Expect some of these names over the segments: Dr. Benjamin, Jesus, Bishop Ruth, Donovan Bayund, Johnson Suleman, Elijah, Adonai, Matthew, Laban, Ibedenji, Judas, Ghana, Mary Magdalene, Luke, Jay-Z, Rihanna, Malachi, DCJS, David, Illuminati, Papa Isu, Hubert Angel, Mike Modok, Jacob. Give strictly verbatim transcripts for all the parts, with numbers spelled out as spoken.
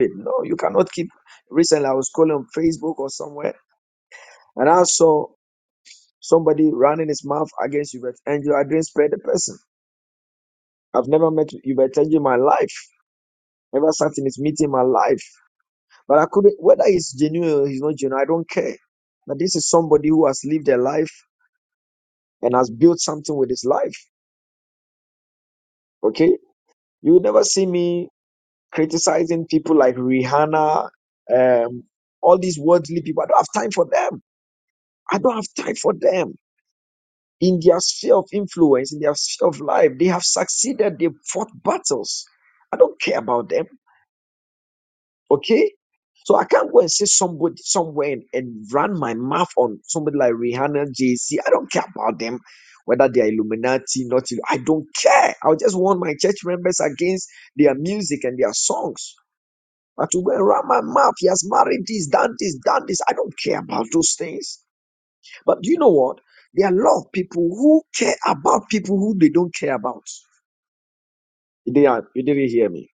it. No, you cannot keep. Recently, I was calling on Facebook or somewhere, and I saw somebody running his mouth against Hubert Angel. I didn't spare the person. I've never met Hubert Angel in my life. Never sat in his meeting in my life. But I couldn't, whether he's genuine or he's not genuine, I don't care. But this is somebody who has lived a life and has built something with his life. Okay? You will never see me criticizing people like Rihanna, um, all these worldly people. I don't have time for them. I don't have time for them. In their sphere of influence, in their sphere of life, they have succeeded. They fought battles. I don't care about them. Okay? So I can't go and say somebody somewhere and, and run my mouth on somebody like Rihanna, Jay-Z. I don't care about them, whether they are Illuminati, not Illu- I don't care. I just want my church members against their music and their songs. But to go and run my mouth, he has married this, done this, done this. I don't care about those things. But you know what? There are a lot of people who care about people who they don't care about. You didn't, you didn't hear me.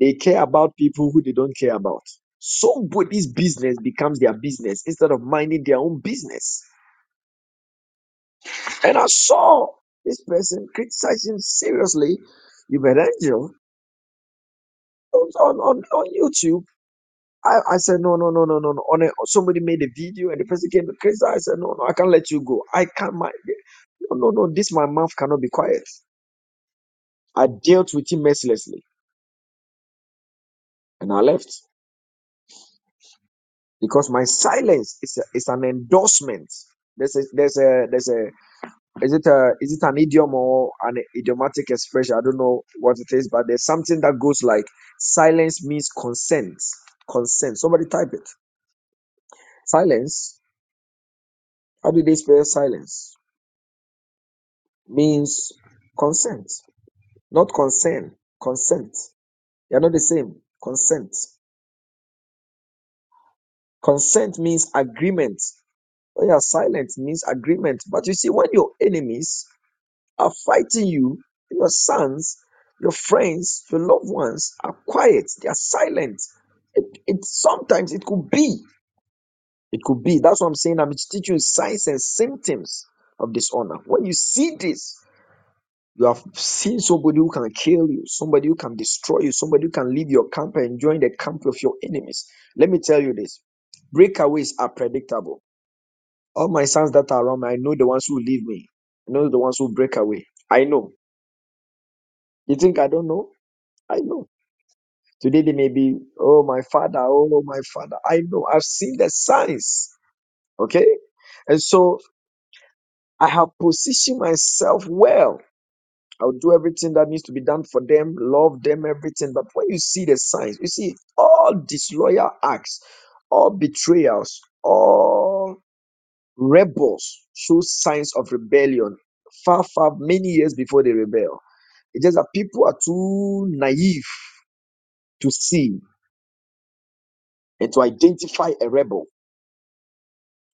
They care about people who they don't care about. Somebody's business becomes their business instead of minding their own business. And I saw this person criticizing seriously Hubert Angel on, on, on on YouTube. I, I said, no, no, no, no, no, no. On a, somebody made a video and the person came to criticize. I said, no, no, I can't let you go. I can't mind. No, no, no. This, my mouth cannot be quiet. I dealt with him mercilessly and I left because my silence is, a, is an endorsement. There's a, there's a, there's a, is it a is it an idiom or an idiomatic expression? I don't know what it is, but there's something that goes like silence means consent. Consent. Somebody type it. Silence. How do they spell silence? Means consent, not concern. Consent. They are not the same. Consent. Consent means agreement. When you are silent, means agreement. But you see, when your enemies are fighting you, your sons, your friends, your loved ones are quiet. They are silent. It, it sometimes it could be. It could be. That's what I'm saying. I'm teaching you signs and symptoms of dishonor. When you see this, you have seen somebody who can kill you, somebody who can destroy you, somebody who can leave your camp and join the camp of your enemies. Let me tell you this: breakaways are predictable. All my sons that are around me, I know the ones who leave me. I know the ones who break away. I know. You think I don't know? I know. Today they may be, oh, my father, oh, my father. I know. I've seen the signs. Okay? And so I have positioned myself well. I'll do everything that needs to be done for them, love them, everything. But when you see the signs, you see all disloyal acts, all betrayals, all rebels show signs of rebellion far, far, many years before they rebel. It's just that people are too naive to see and to identify a rebel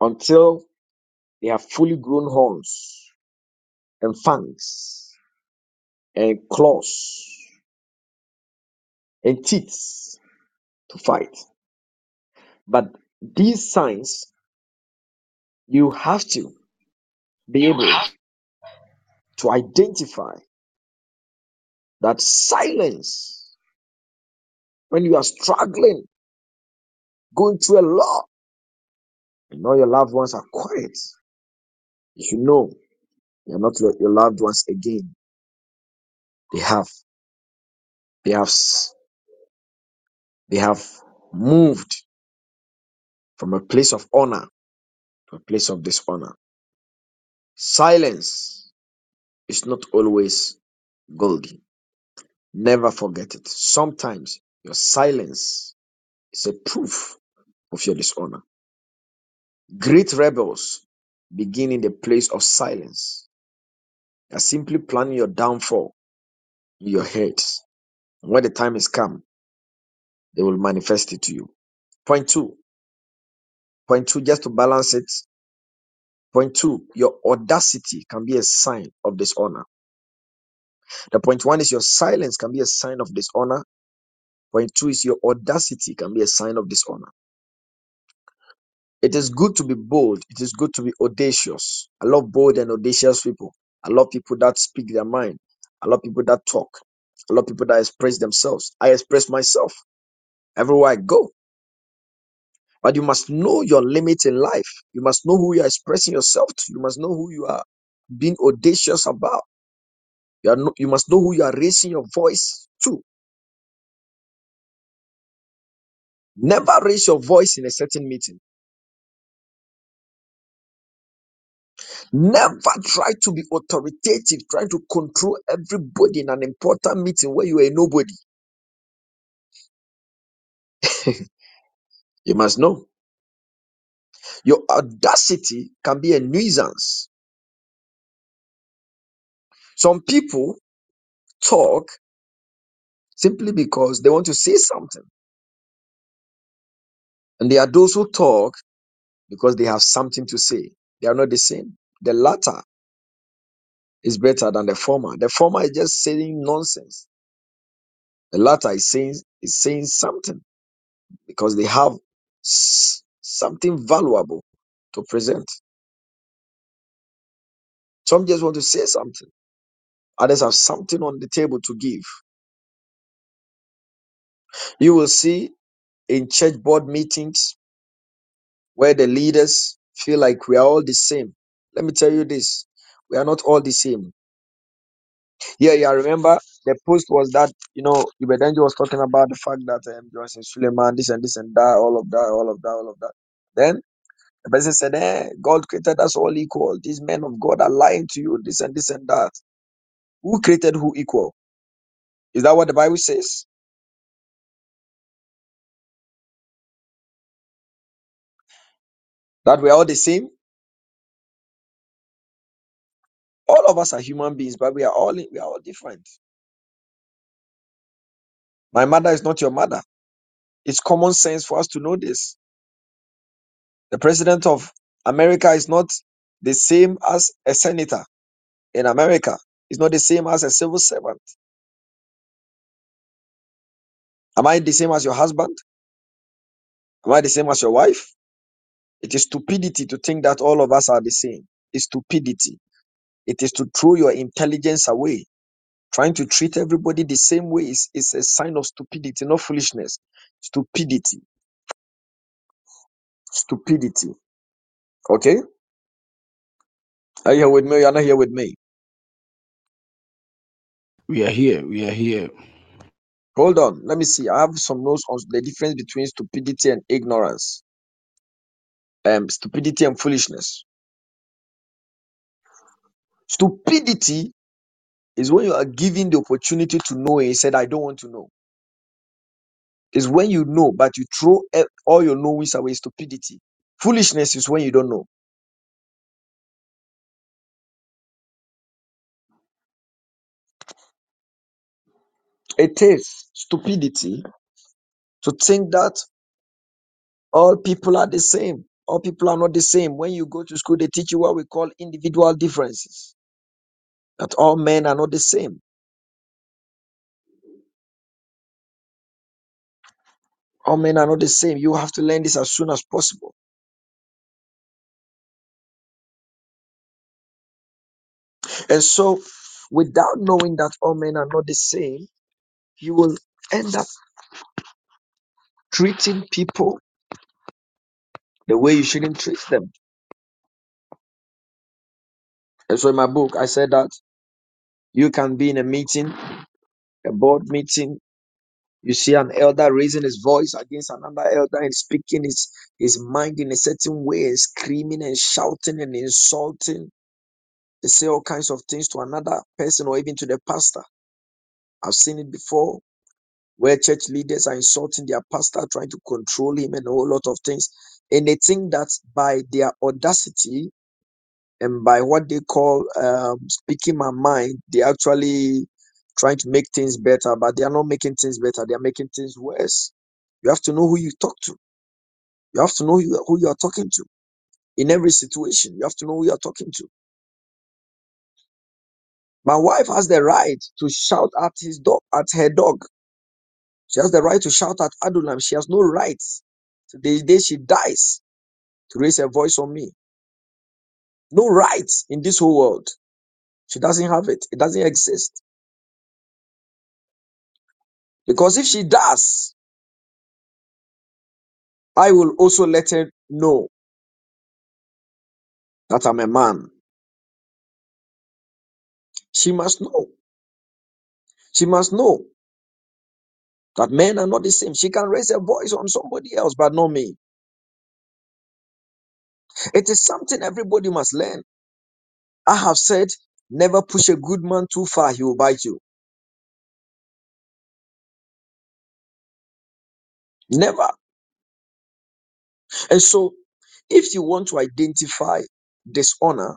until they have fully grown horns and fangs and claws and teeth to fight. But these signs, you have to be able to identify that silence when you are struggling, going through a lot, and all your loved ones are quiet. You should know you're not your, your loved ones again. They have, they have, s- they have moved from a place of honor to a place of dishonor. Silence is not always golden. Never forget it. Sometimes your silence is a proof of your dishonor. Great rebels begin in the place of silence. They are simply planning your downfall in your head. And when the time is come, they will manifest it to you. Point two. Point two, just to balance it. Point two, your audacity can be a sign of dishonor. The point one is your silence can be a sign of dishonor. Point two is your audacity can be a sign of dishonor. It is good to be bold. It is good to be audacious. I love bold and audacious people. I love people that speak their mind. I love people that talk. I love people that express themselves. I express myself everywhere I go. But you must know your limit in life. You must know who you are expressing yourself to. You must know who you are being audacious about. You, are no, you must know who you are raising your voice to. Never raise your voice in a certain meeting. Never try to be authoritative, trying to control everybody in an important meeting where you are a nobody. You must know. Your audacity can be a nuisance. Some people talk simply because they want to say something. And there are those who talk because they have something to say. They are not the same. The latter is better than the former. The former is just saying nonsense. The latter is saying, is saying something because they have s- something valuable to present. Some just want to say something. Others have something on the table to give. You will see in church board meetings where the leaders feel like we are all the same. Let me tell you this. We are not all the same. Yeah, yeah, I remember the post was that, you know, Ibedenji was talking about the fact that um, Johnson Suleman, this and this and that, all of that, all of that, all of that. Then the person said, eh, God created us all equal. These men of God are lying to you, this and this and that. Who created who equal? Is that what the Bible says? That we're all the same? All of us are human beings, but we are all we are all different. My mother is not your mother. It's common sense for us to know this. The president of America is not the same as a senator in America. It's not the same as a civil servant. Am I the same as your husband? Am I the same as your wife? It is stupidity to think that all of us are the same. It's stupidity. It is to throw your intelligence away. Trying to treat everybody the same way is, is a sign of stupidity, not foolishness. Stupidity. Stupidity. Okay? Are you here with me or you are not here with me? We are here. We are here. Hold on. Let me see. I have some notes on the difference between stupidity and ignorance. Um, stupidity and foolishness. Stupidity is when you are given the opportunity to know and you said, I don't want to know. It's when you know, but you throw e- all your knowings away. Stupidity. Foolishness is when you don't know. It is stupidity to think that all people are the same. All people are not the same. When you go to school, they teach you what we call individual differences, that all men are not the same. All men are not the same. You have to learn this as soon as possible. And so, without knowing that all men are not the same, you will end up treating people the way you shouldn't treat them. And so, in my book, I said that you can be in a meeting, a board meeting. You see an elder raising his voice against another elder and speaking his, his mind in a certain way and screaming and shouting and insulting. They say all kinds of things to another person or even to the pastor. I've seen it before, where church leaders are insulting their pastor, trying to control him and a whole lot of things. And they think that by their audacity and by what they call um, speaking my mind, they actually trying to make things better, but they are not making things better. They are making things worse. You have to know who you talk to. You have to know who you who you are talking to in every situation. You have to know who you are talking to. My wife has the right to shout at his dog, at her dog. She has the right to shout at Adonai. She has no rights. To the day she dies to raise her voice on me. No rights in this whole world. She doesn't have it. It doesn't exist. Because if she does, I will also let her know that I'm a man. She must know. She must know that men are not the same. She can raise her voice on somebody else, but not me. It is something everybody must learn. I have said, never push a good man too far. He will bite you. Never. And so, if you want to identify dishonor,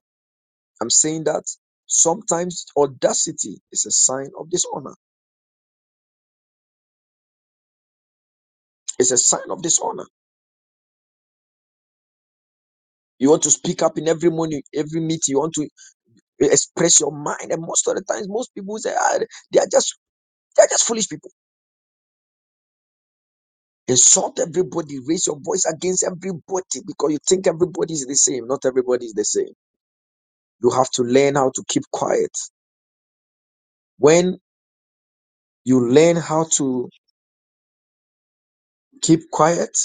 I'm saying that sometimes audacity is a sign of dishonor. It's a sign of dishonor. You want to speak up in every morning, every meeting. You want to express your mind, and most of the times, most people say, ah, "They are just, they are just foolish people." Insult everybody, raise your voice against everybody because you think everybody is the same. Not everybody is the same. You have to learn how to keep quiet. When you learn how to keep quiet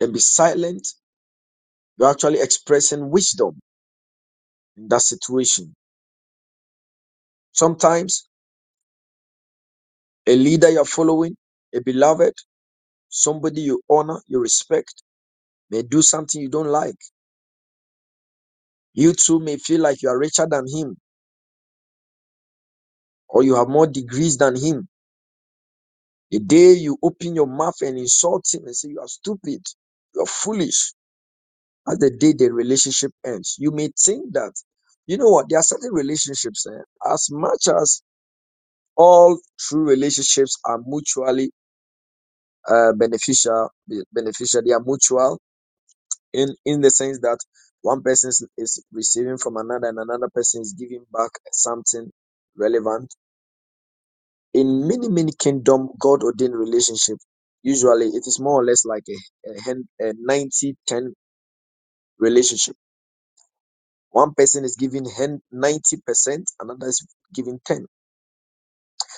and be silent, you're actually expressing wisdom in that situation. Sometimes a leader you're following, a beloved, somebody you honor, you respect, may do something you don't like. You too may feel like you are richer than him, or you have more degrees than him. The day you open your mouth and insult him and say you are stupid, you are foolish, that's the day the relationship ends. You may think that, you know what, there are certain relationships, eh, as much as all true relationships are mutually uh, beneficial, beneficial, they are mutual in, in the sense that one person is receiving from another and another person is giving back something relevant. In many, many kingdom, God-ordained relationship, usually it is more or less like a, a ninety ten relationship. One person is giving ninety percent, another is giving ten.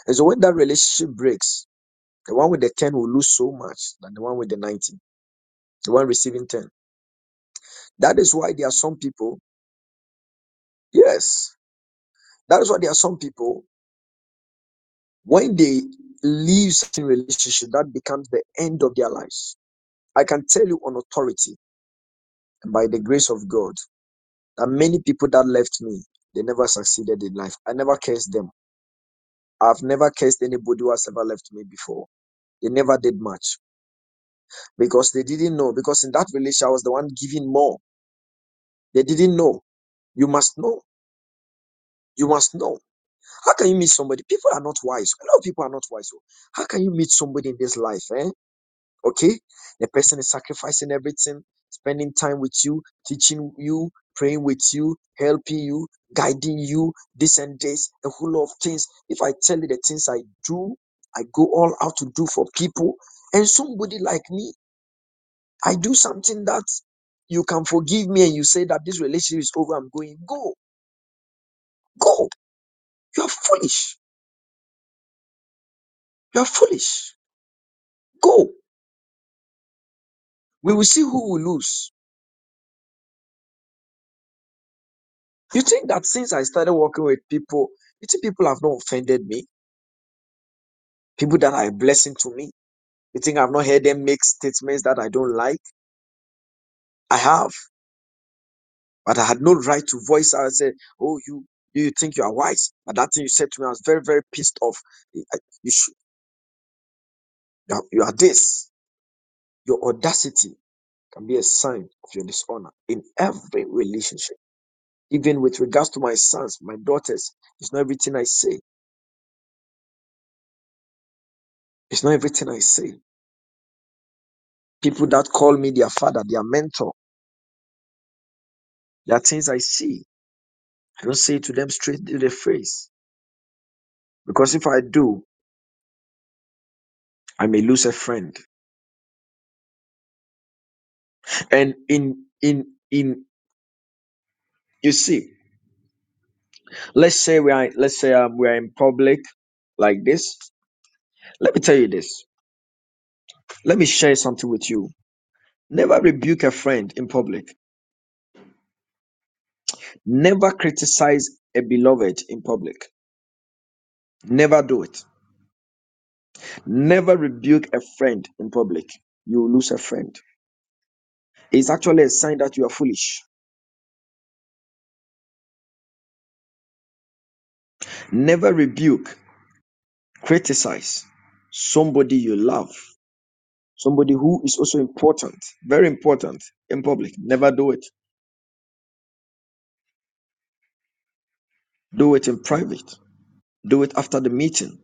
And so when that relationship breaks, the one with the ten will lose so much than the one with the ninety, the one receiving ten. That is why there are some people, yes, that is why there are some people, when they leave such a relationship, that becomes the end of their lives. I can tell you on authority, and by the grace of God, that many people that left me, they never succeeded in life. I never cursed them. I've never cursed anybody who has ever left me before. They never did much. Because they didn't know. Because in that relationship, I was the one giving more. They didn't know. You must know. You must know. How can you meet somebody? People are not wise. A lot of people are not wise. How can you meet somebody in this life? Eh? Okay? The person is sacrificing everything, spending time with you, teaching you, praying with you, helping you, guiding you, this and this, a whole lot of things. If I tell you the things I do, I go all out to do for people. And somebody like me, I do something that you can forgive me and you say that this relationship is over, I'm going. Go. Go. You are foolish. You are foolish. Go. We will see who will lose. You think that since I started working with people, you think people have not offended me? People that are a blessing to me? You think I've not heard them make statements that I don't like? I have. But I had no right to voice out and say, oh, you, you think you are wise. But that thing you said to me, I was very, very pissed off. You should. Now, you are this. Your audacity can be a sign of your dishonor in every relationship. Even with regards to my sons, my daughters, it's not everything I say. It's not everything I say. People that call me their father, their mentor, there are things I see. I don't say it to them straight in the face. Because if I do, I may lose a friend. And in in in you see, let's say we are let's say um, we are in public like this. Let me tell you this. Let me share something with you. Never rebuke a friend in public. Never criticize a beloved in public. Never do it. Never rebuke a friend in public. You will lose a friend. It's actually a sign that you are foolish. Never rebuke, criticize somebody you love, somebody who is also important, very important in public. Never do it. Do it in private. Do it after the meeting.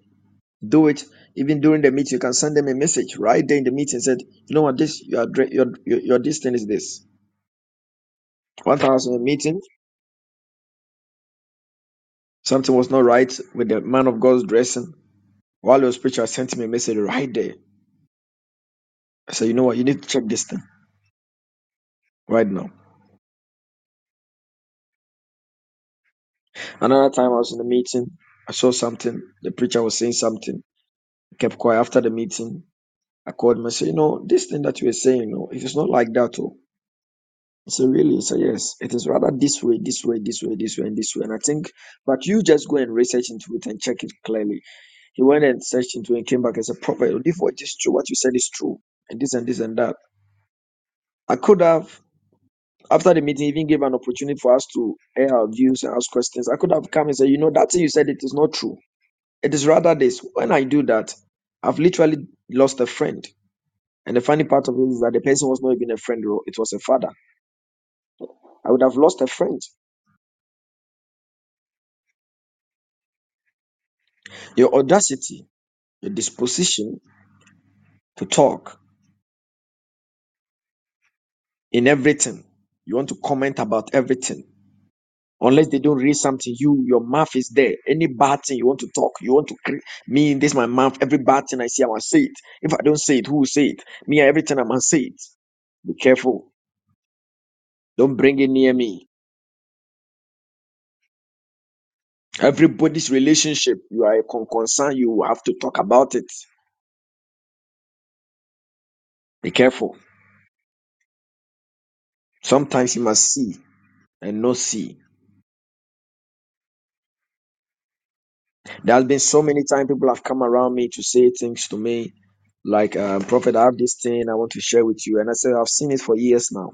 Do it even during the meeting. You can send them a message right there in the meeting. Said, you know what, this your address, your your, your this thing is this. One time I was in a meeting, something was not right with the man of God's dressing. While he was preaching, I sent him a message right there. I said, you know what, you need to check this thing right now. Another time I was in a meeting, I saw something. The preacher was saying something. I kept quiet after the meeting. I called him and said, you know, this thing that you were saying, you know, it is not like that. Oh. He said, really? He said, yes. It is rather this way, this way, this way, this way, and this way. And I think, but you just go and research into it and check it clearly. He went and searched into it and came back as a prophet. Therefore, it is true. What you said is true. And this and this and that. I could have, after the meeting, even gave an opportunity for us to air our views and ask questions. I could have come and said, you know, that thing you said, it is not true. It is rather this. When I do that, I've literally lost a friend. And the funny part of it is that the person was not even a friend, though, it was a father. I would have lost a friend. Your audacity, your disposition to talk in everything. You want to comment about everything. Unless they don't read something, you your mouth is there. Any bad thing you want to talk, you want to cre- me. This my mouth. Every bad thing I see, I must say it. If I don't say it, who will say it? Me. Everything I must say it. Be careful. Don't bring it near me. Everybody's relationship, you are a con- concern. You have to talk about it. Be careful. Sometimes you must see and not see. There has been so many times people have come around me to say things to me like, um, Prophet, I have this thing I want to share with you. And I said, I've seen it for years now.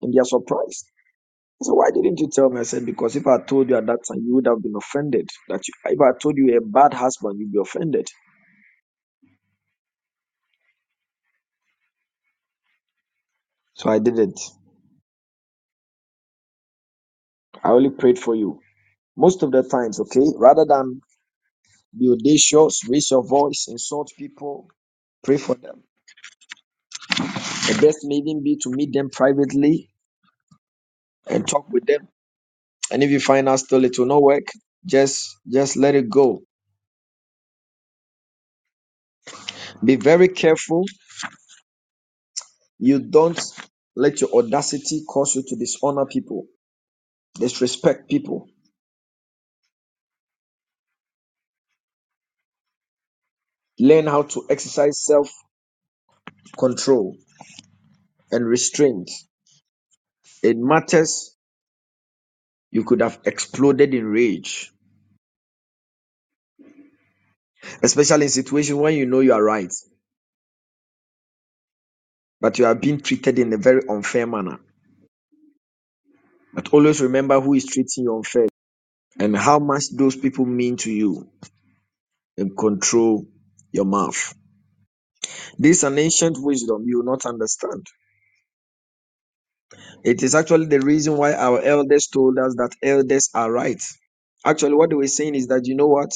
And they are surprised. I said, why didn't you tell me? I said, because if I told you at that time, you would have been offended. That you, if I told you you're a bad husband, you'd be offended. So I didn't. I only prayed for you. Most of the times, okay, rather than be audacious, raise your voice, insult people, pray for them. The best may even be to meet them privately and talk with them. And if you find out still it will not work, just just let it go. Be very careful. You don't let your audacity cause you to dishonor people, disrespect people. Learn how to exercise self-control and restraint. In matters you could have exploded in rage, especially in situations when you know you are right, but you are being treated in a very unfair manner. But always remember who is treating you unfair and how much those people mean to you, and control your mouth. This is an ancient wisdom you will not understand. It is actually the reason why our elders told us that elders are right. Actually, what they were saying is that you know what?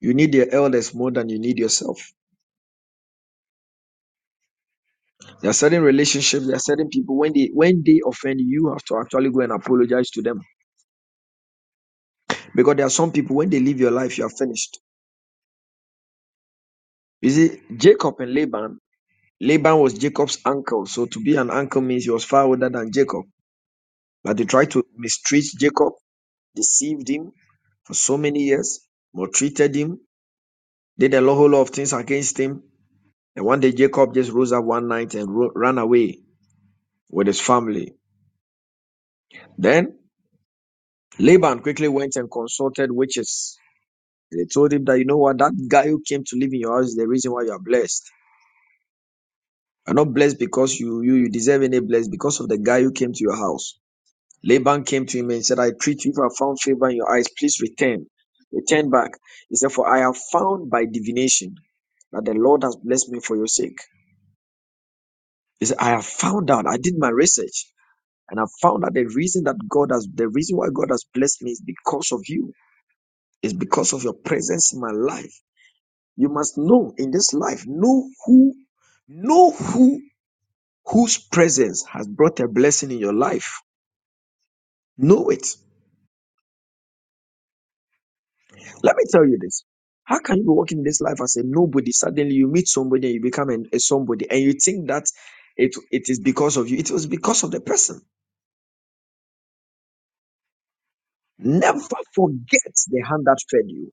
You need your elders more than you need yourself. There are certain relationships, there are certain people, when they when they offend you, you have to actually go and apologize to them. Because there are some people, when they leave your life, you are finished. You see, Jacob and Laban, Laban was Jacob's uncle. So to be an uncle means he was far older than Jacob. But they tried to mistreat Jacob, deceived him for so many years, maltreated him, did a whole lot of things against him. And one day Jacob just rose up one night and ro- ran away with his family. Then Laban quickly went and consulted witches. They told him that, you know what, that guy who came to live in your house is the reason why you are blessed. You're not blessed because you, you, you deserve any blessing, because of the guy who came to your house. Laban came to him and said, I treat you, if I found favor in your eyes, please return. Return back. He said, for I have found by divination that the Lord has blessed me for your sake. He said, I have found out, I did my research, and I found out the reason that God has, the reason why God has blessed me is because of you. It's because of your presence in my life. You must know in this life, know who, know who, whose presence has brought a blessing in your life. Know it. Let me tell you this. How can you be walking this life as a nobody? Suddenly you meet somebody and you become an- a somebody, and you think that it, it is because of you. It was because of the person. Never forget the hand that fed you.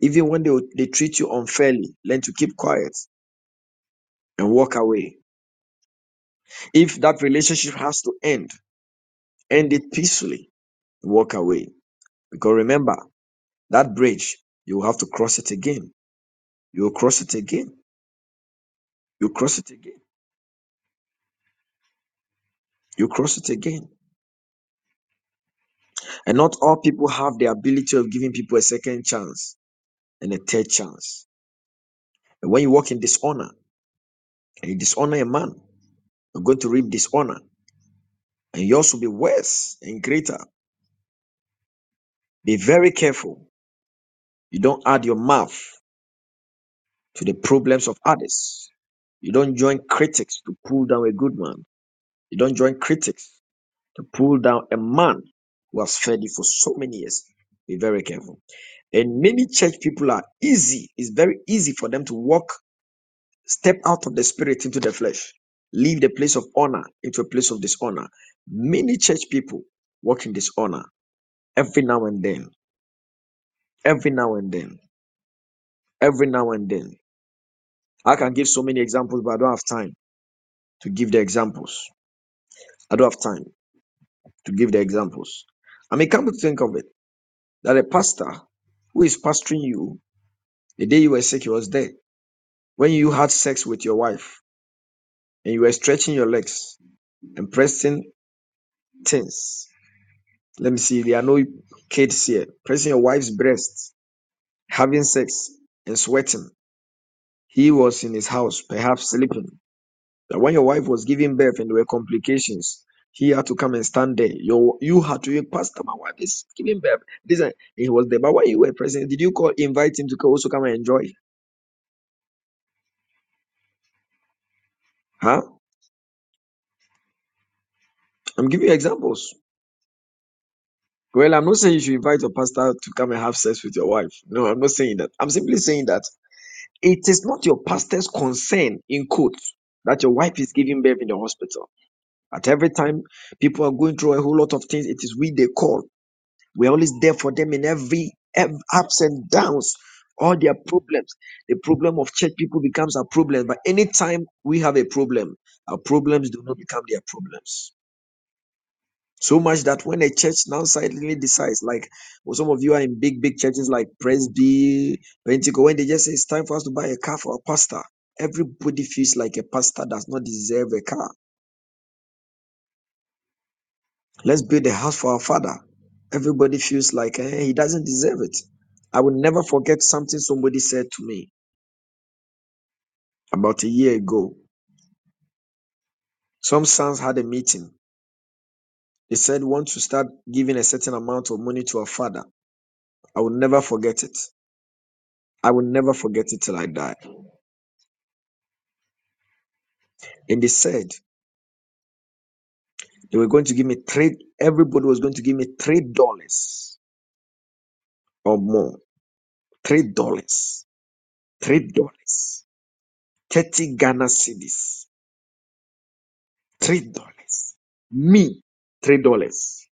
Even when they, they treat you unfairly, learn to keep quiet and walk away. If that relationship has to end, end it peacefully and walk away. Because remember, that bridge, you will have to cross it again. You will cross it again. You cross it again. You cross it again. And not all people have the ability of giving people a second chance and a third chance. And when you walk in dishonor and you dishonor a man, you're going to reap dishonor. And yours will be worse and greater. Be very careful. You don't add your mouth to the problems of others. You don't join critics to pull down a good man. You don't join critics to pull down a man who has fed you for so many years. Be very careful. And many church people are easy. It's very easy for them to walk, step out of the spirit into the flesh, leave the place of honor into a place of dishonor. Many church people walk in dishonor every now and then, every now and then, every now and then. I can give so many examples, but I don't have time to give the examples. I don't have time to give the examples. I mean, come to think of it, that a pastor who is pastoring you, the day you were sick, he was there. When you had sex with your wife and you were stretching your legs and pressing things, let me see, there are no kids here, pressing your wife's breast, having sex and sweating. He was in his house, perhaps sleeping. But when your wife was giving birth and there were complications, he had to come and stand there. You, you had to, Pastor, my wife is giving birth. This and-" he was there. But when you were present, did you call invite him to co- also come and enjoy? Huh? I'm giving you examples. Well, I'm not saying you should invite your pastor to come and have sex with your wife. No, I'm not saying that. I'm simply saying that it is not your pastor's concern, in quotes, that your wife is giving birth in the hospital. At every time people are going through a whole lot of things, it is we they call. We're always there for them in every, ev ups and downs, all their problems. The problem of church people becomes our problem. But anytime we have a problem, our problems do not become their problems. So much that when a church now suddenly decides, like well, some of you are in big, big churches like Presby, Pentecost, when they just say it's time for us to buy a car for our pastor, everybody feels like a pastor does not deserve a car. Let's build a house for our father. Everybody feels like eh, he doesn't deserve it. I will never forget something somebody said to me about a year ago. Some sons had a meeting. They said, want to start giving a certain amount of money to our father. I will never forget it. I will never forget it till I die. And they said they were going to give me three, everybody was going to give me three dollars or more. Three dollars. Three dollars. Thirty Ghana cedis. Three dollars. Me, three dollars.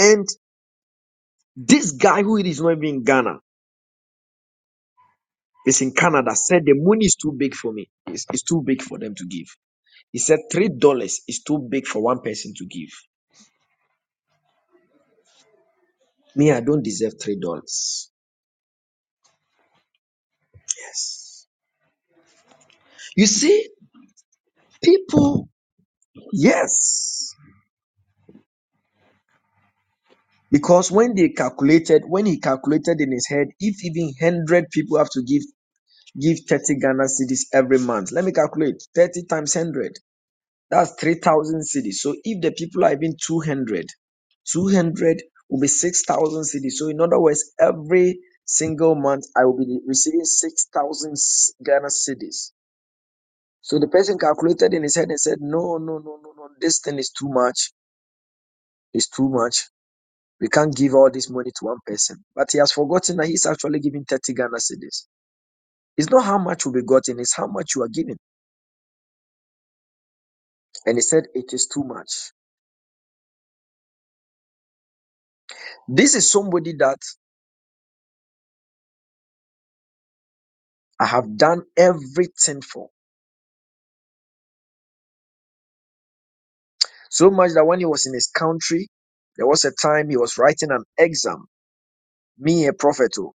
And this guy who is not even in Ghana, is in Canada, said the money is too big for me. It's, it's too big for them to give. He said three dollars is too big for one person to give. Me, I don't deserve three dollars. Yes. You see, people, yes. Because when they calculated, when he calculated in his head, if even one hundred people have to give give thirty Ghana cedis every month, let me calculate, thirty times one hundred, that's three thousand cedis. So if the people are even two hundred, two hundred will be six thousand cedis. So in other words, every single month, I will be receiving six thousand Ghana cedis. So the person calculated in his head and said, no, no, no, no, no, this thing is too much. It's too much. We can't give all this money to one person. But he has forgotten that he's actually giving thirty Ghana cedis. It's not how much will be gotten, it's how much you are giving. And he said, it is too much. This is somebody that I have done everything for. So much that when he was in his country, there was a time he was writing an exam. Me, a prophet, oh,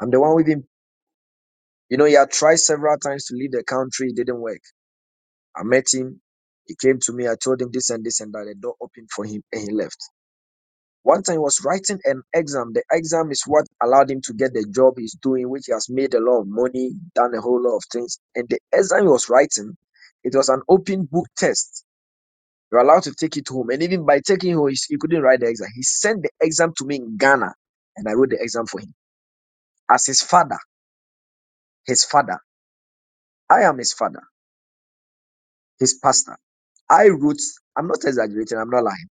I'm the one with him. You know, he had tried several times to leave the country. It didn't work. I met him. He came to me. I told him this and this and that. The door opened for him and he left. One time he was writing an exam. The exam is what allowed him to get the job he's doing, which he has made a lot of money, done a whole lot of things. And the exam he was writing, it was an open book test. You're allowed to take it home. And even by taking it home, he couldn't write the exam. He sent the exam to me in Ghana, and I wrote the exam for him. As his father, his father, I am his father, his pastor. I wrote, I'm not exaggerating, I'm not lying.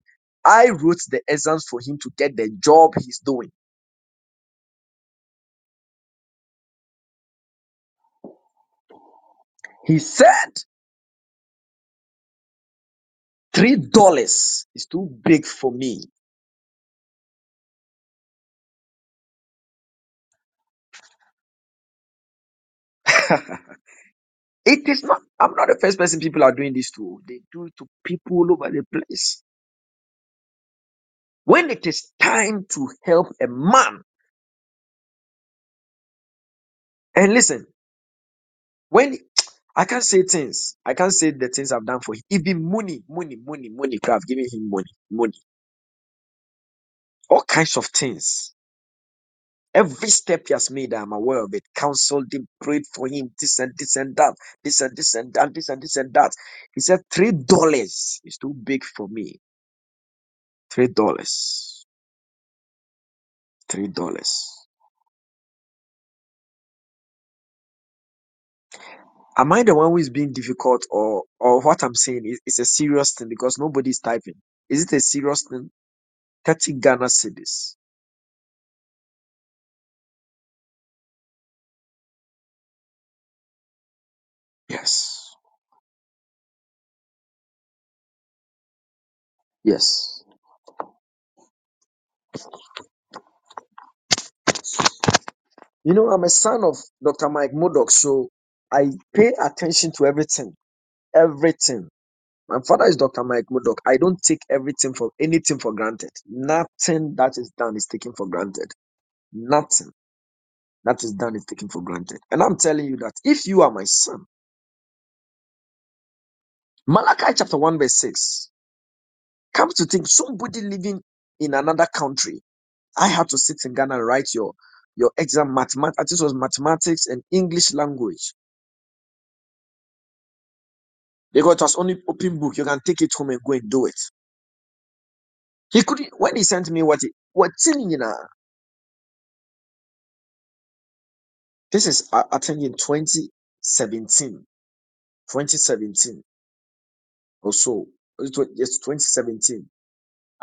I wrote the exams for him to get the job he's doing. He said, Three dollars is too big for me. It is not, I'm not the first person people are doing this to. They do it to people all over the place. When it is time to help a man, and listen, when I can't say things, I can't say the things I've done for him. Even money, money, money, money. I've given him money, money, all kinds of things. Every step he has made, I'm aware of it. Counseled him, prayed for him, this and this and that, this and this and that, this and this and that. He said, three dollars is too big for me. Three dollars. Three dollars. Am I the one who is being difficult, or or what I'm saying is it's a serious thing because nobody's typing? Is it a serious thing? thirty Ghana cedis. Yes. Yes. You know, I'm a son of Doctor Mike Modok, so I pay attention to everything. Everything. My father is Doctor Mike Modok. I don't take everything for anything for granted. Nothing that is done is taken for granted. Nothing that is done is taken for granted. And I'm telling you that if you are my son, Malachi chapter one verse six, come to think, somebody living in another country, I had to sit in Ghana and write your, your exam, mathematics, I think it was mathematics and English language. Because it was only open book, you can take it home and go and do it. He couldn't. When he sent me what he what you know, this is I, I think in twenty seventeen, twenty seventeen or so. It's twenty seventeen.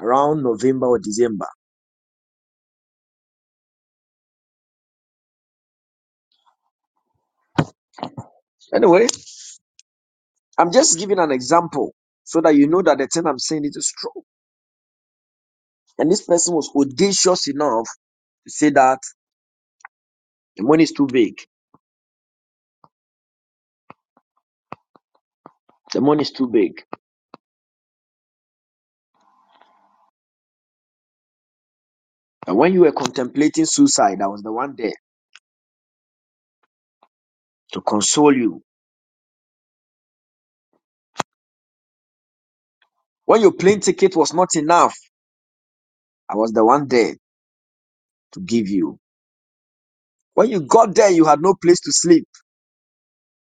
around November or December. Anyway, I'm just giving an example so that you know that the thing I'm saying is true. And this person was audacious enough to say that the money is too big. The money is too big. And when you were contemplating suicide, I was the one there to console you. When your plane ticket was not enough, I was the one there to give you. When you got there, you had no place to sleep.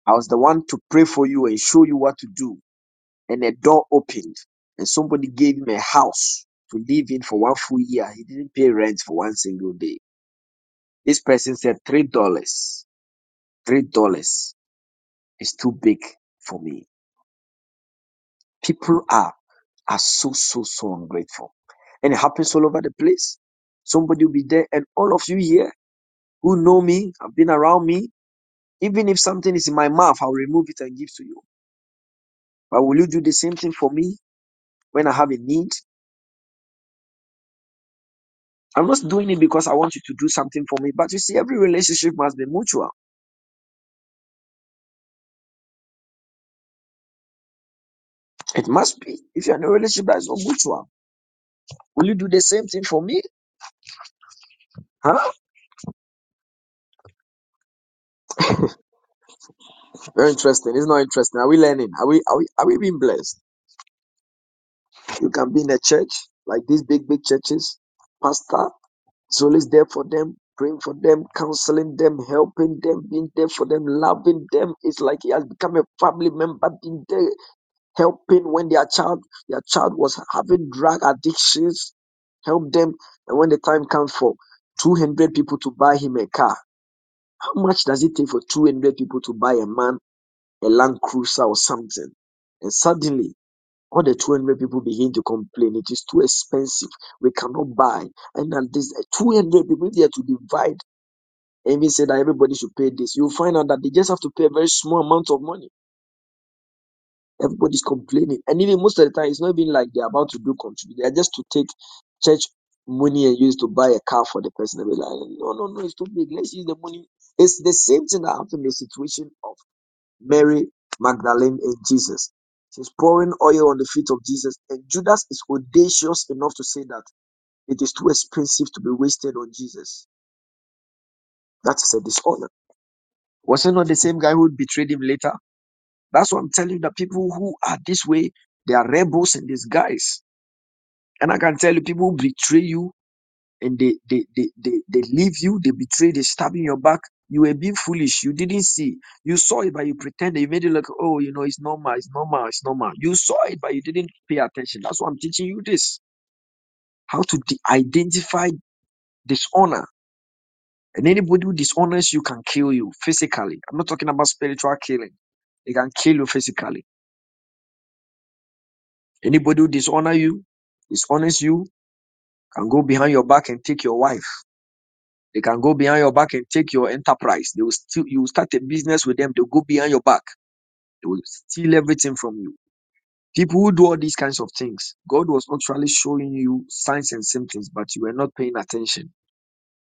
I was the one to pray for you and show you what to do. And a door opened, and somebody gave him a house to live in for one full year. He didn't pay rent for one single day. This person said, three dollars. Three dollars is too big for me. People are, are so, so, so ungrateful. And it happens all over the place. Somebody will be there, and all of you here who know me, have been around me, even if something is in my mouth, I'll remove it and give to you. But will you do the same thing for me when I have a need? I'm not doing it because I want you to do something for me. But you see, every relationship must be mutual. It must be. If you're in a relationship that is not mutual, will you do the same thing for me? Huh? Very interesting. It's not interesting. Are we learning? Are we are we are we being blessed? You can be in a church like these big, big churches. Pastor is always there for them, praying for them, counseling them, helping them, being there for them, loving them. It's like he has become a family member, being there, helping when their child, their child was having drug addictions, help them. And when the time comes for two hundred people to buy him a car, how much does it take for two hundred people to buy a man a Land Cruiser or something? And suddenly, all the two hundred people begin to complain. It is too expensive. We cannot buy. And then there's two hundred people there to divide. And we say that everybody should pay this. You'll find out that they just have to pay a very small amount of money. Everybody's complaining. And even most of the time, it's not even like they're about to do contribute. They're just to take church money and use to buy a car for the person. They'll be like, no, no, no, it's too big. Let's use the money. It's the same thing that happened in the situation of Mary Magdalene and Jesus. She's pouring oil on the feet of Jesus, and Judas is audacious enough to say that it is too expensive to be wasted on Jesus. That is a dishonor. Was it not the same guy who betrayed him later? That's what I'm telling you, that people who are this way, they are rebels in disguise. And I can tell you, people who betray you, and they they they they, they leave you, they betray, they stab in your back. You were being foolish. You didn't see. You saw it, but you pretended. You made it like, oh, you know, it's normal, it's normal, it's normal. You saw it, but you didn't pay attention. That's why I'm teaching you this. How to de- identify dishonor. And anybody who dishonors you can kill you physically. I'm not talking about spiritual killing. They can kill you physically. Anybody who dishonor you, dishonors you, can go behind your back and take your wife. They can go behind your back and take your enterprise. They will steal, you will start a business with them. They'll go behind your back. They will steal everything from you. People who do all these kinds of things, God was actually showing you signs and symptoms, but you were not paying attention.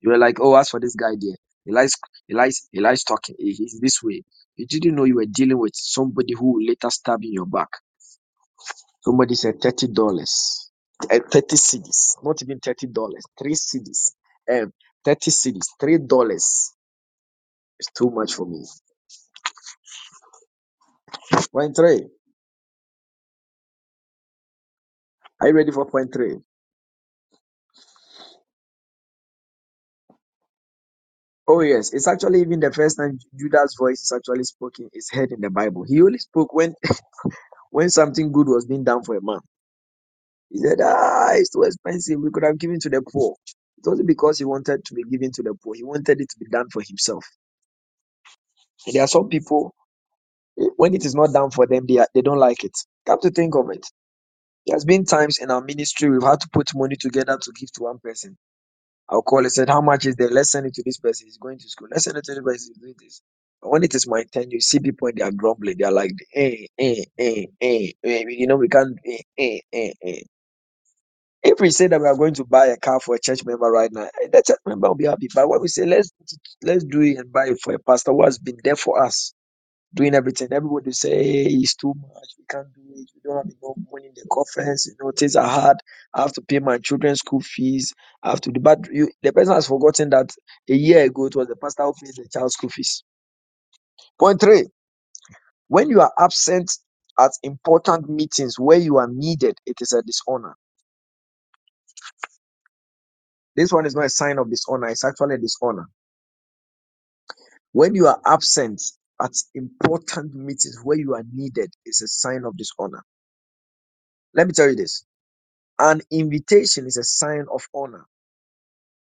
You were like, oh, as for this guy there, he likes, he likes, he likes talking. He, he's this way. You didn't know you were dealing with somebody who will later stab in your back. Somebody said thirty dollars, thirty cedis, not even thirty dollars, three cedis. Um, Thirty cities, three dollars. It's too much for me. Point three. Are you ready for point three? Oh yes, it's actually even the first time Judas' voice is actually spoken. It's heard in the Bible. He only spoke when, when something good was being done for a man. He said, "Ah, it's too expensive. We could have given to the poor." It wasn't because he wanted to be given to the poor. He wanted it to be done for himself. And there are some people, when it is not done for them, they are, they don't like it. Come to think of it. There has been times in our ministry we've had to put money together to give to one person. I'll call and said, how much is there? Let's send it to this person. He's going to school. Let's send it to this person. He's doing this. But when it is my turn, you see people and they are grumbling. They are like, eh, eh, eh, eh, eh. You know, we can't, eh, eh, eh, eh. If we say that we are going to buy a car for a church member right now, that church member will be happy. But when we say, let's let's do it and buy it for a pastor who has been there for us, doing everything, everybody say, hey, it's too much. We can't do it. We don't have enough money in the coffers. You know, things are hard. I have to pay my children's school fees. I have to do. But you, the person has forgotten that a year ago it was the pastor who paid the child's school fees. Point three, when you are absent at important meetings where you are needed, it is a dishonor. This one is not a sign of dishonor. It's actually a dishonor. When you are absent at important meetings where you are needed, it's a sign of dishonor. Let me tell you this. An invitation is a sign of honor.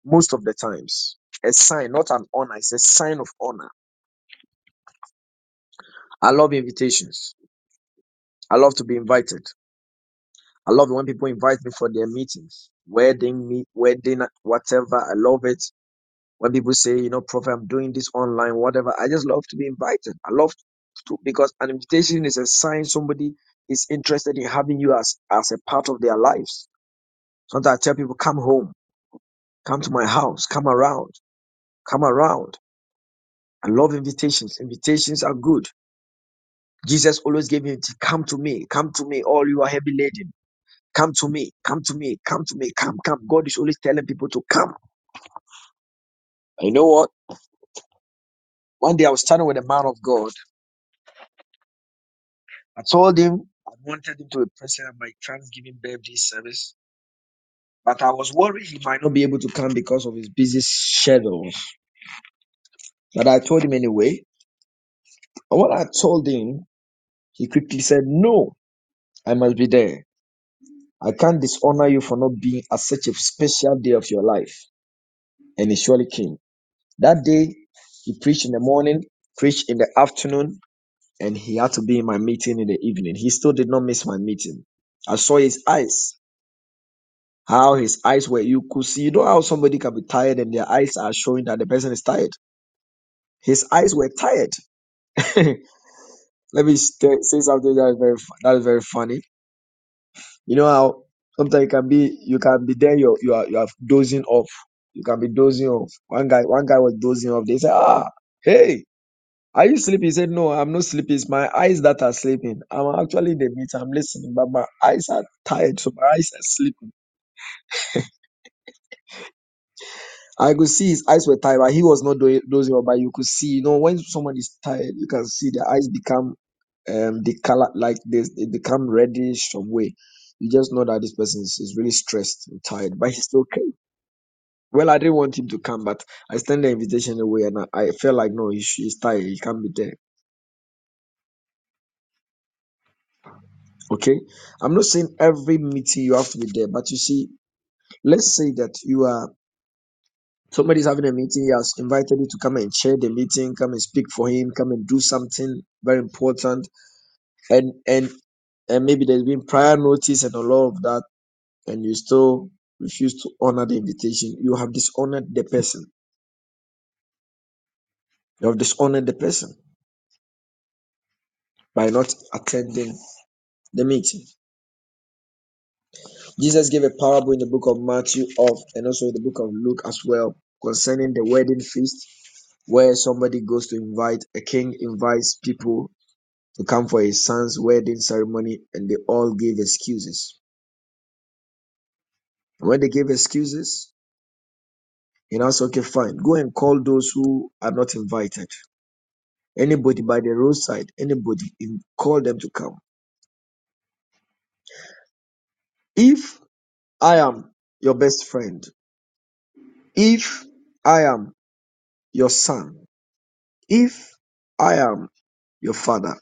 Most of the times. A sign, not an honor. It's a sign of honor. I love invitations. I love to be invited. I love it when people invite me for their meetings. Wedding, meet, wedding, whatever. I love it. When people say, you know, Prophet, I'm doing this online, whatever. I just love to be invited. I love to, because an invitation is a sign somebody is interested in having you as, as a part of their lives. Sometimes I tell people, come home, come to my house, come around, come around. I love invitations. Invitations are good. Jesus always gave me, come to me, come to me, all you are heavy laden. Come to me, come to me, come to me, come, come. God is always telling people to come. And you know what? One day I was standing with a man of God. I told him I wanted him to be present at my Thanksgiving birthday service. But I was worried he might not be able to come because of his busy schedule. But I told him anyway. And when I told him, he quickly said, no, I must be there. I can't dishonor you for not being at such a special day of your life. And he surely came. That day, he preached in the morning, preached in the afternoon, and he had to be in my meeting in the evening. He still did not miss my meeting. I saw his eyes, how his eyes were. You could see, you know how somebody can be tired and their eyes are showing that the person is tired. His eyes were tired. Let me st- say something that is very, that is very funny. You know how sometimes you can be you can be there, you you are you are dozing off. You can be dozing off. One guy, one guy was dozing off. They said, ah, hey, are you sleeping? He said, no, I'm not sleeping. It's my eyes that are sleeping. I'm actually in the meeting. I'm listening, but my eyes are tired, so my eyes are sleeping. I could see his eyes were tired, but he was not dozing off. But you could see, you know, when someone is tired, you can see the eyes become um the color like this, they become reddish some way. You just know that this person is, is really stressed and tired, but he still came. Well, I didn't want him to come, but I sent the invitation away, and I, I felt like, no, he, he's tired. He can't be there. Okay? I'm not saying every meeting you have to be there, but you see, let's say that you are, somebody's having a meeting, he has invited you to come and chair the meeting, come and speak for him, come and do something very important, and and and maybe there's been prior notice and a lot of that, and you still refuse to honor the invitation, you have dishonored the person. You have dishonored the person by not attending the meeting. Jesus gave a parable in the book of Matthew of, and also in the book of Luke as well, concerning the wedding feast, where somebody goes to invite, a king invites people to come for his son's wedding ceremony, and they all gave excuses. When they gave excuses, you know, so okay, fine. Go and call those who are not invited. Anybody by the roadside, anybody, in, call them to come. If I am your best friend, if I am your son, if I am your father,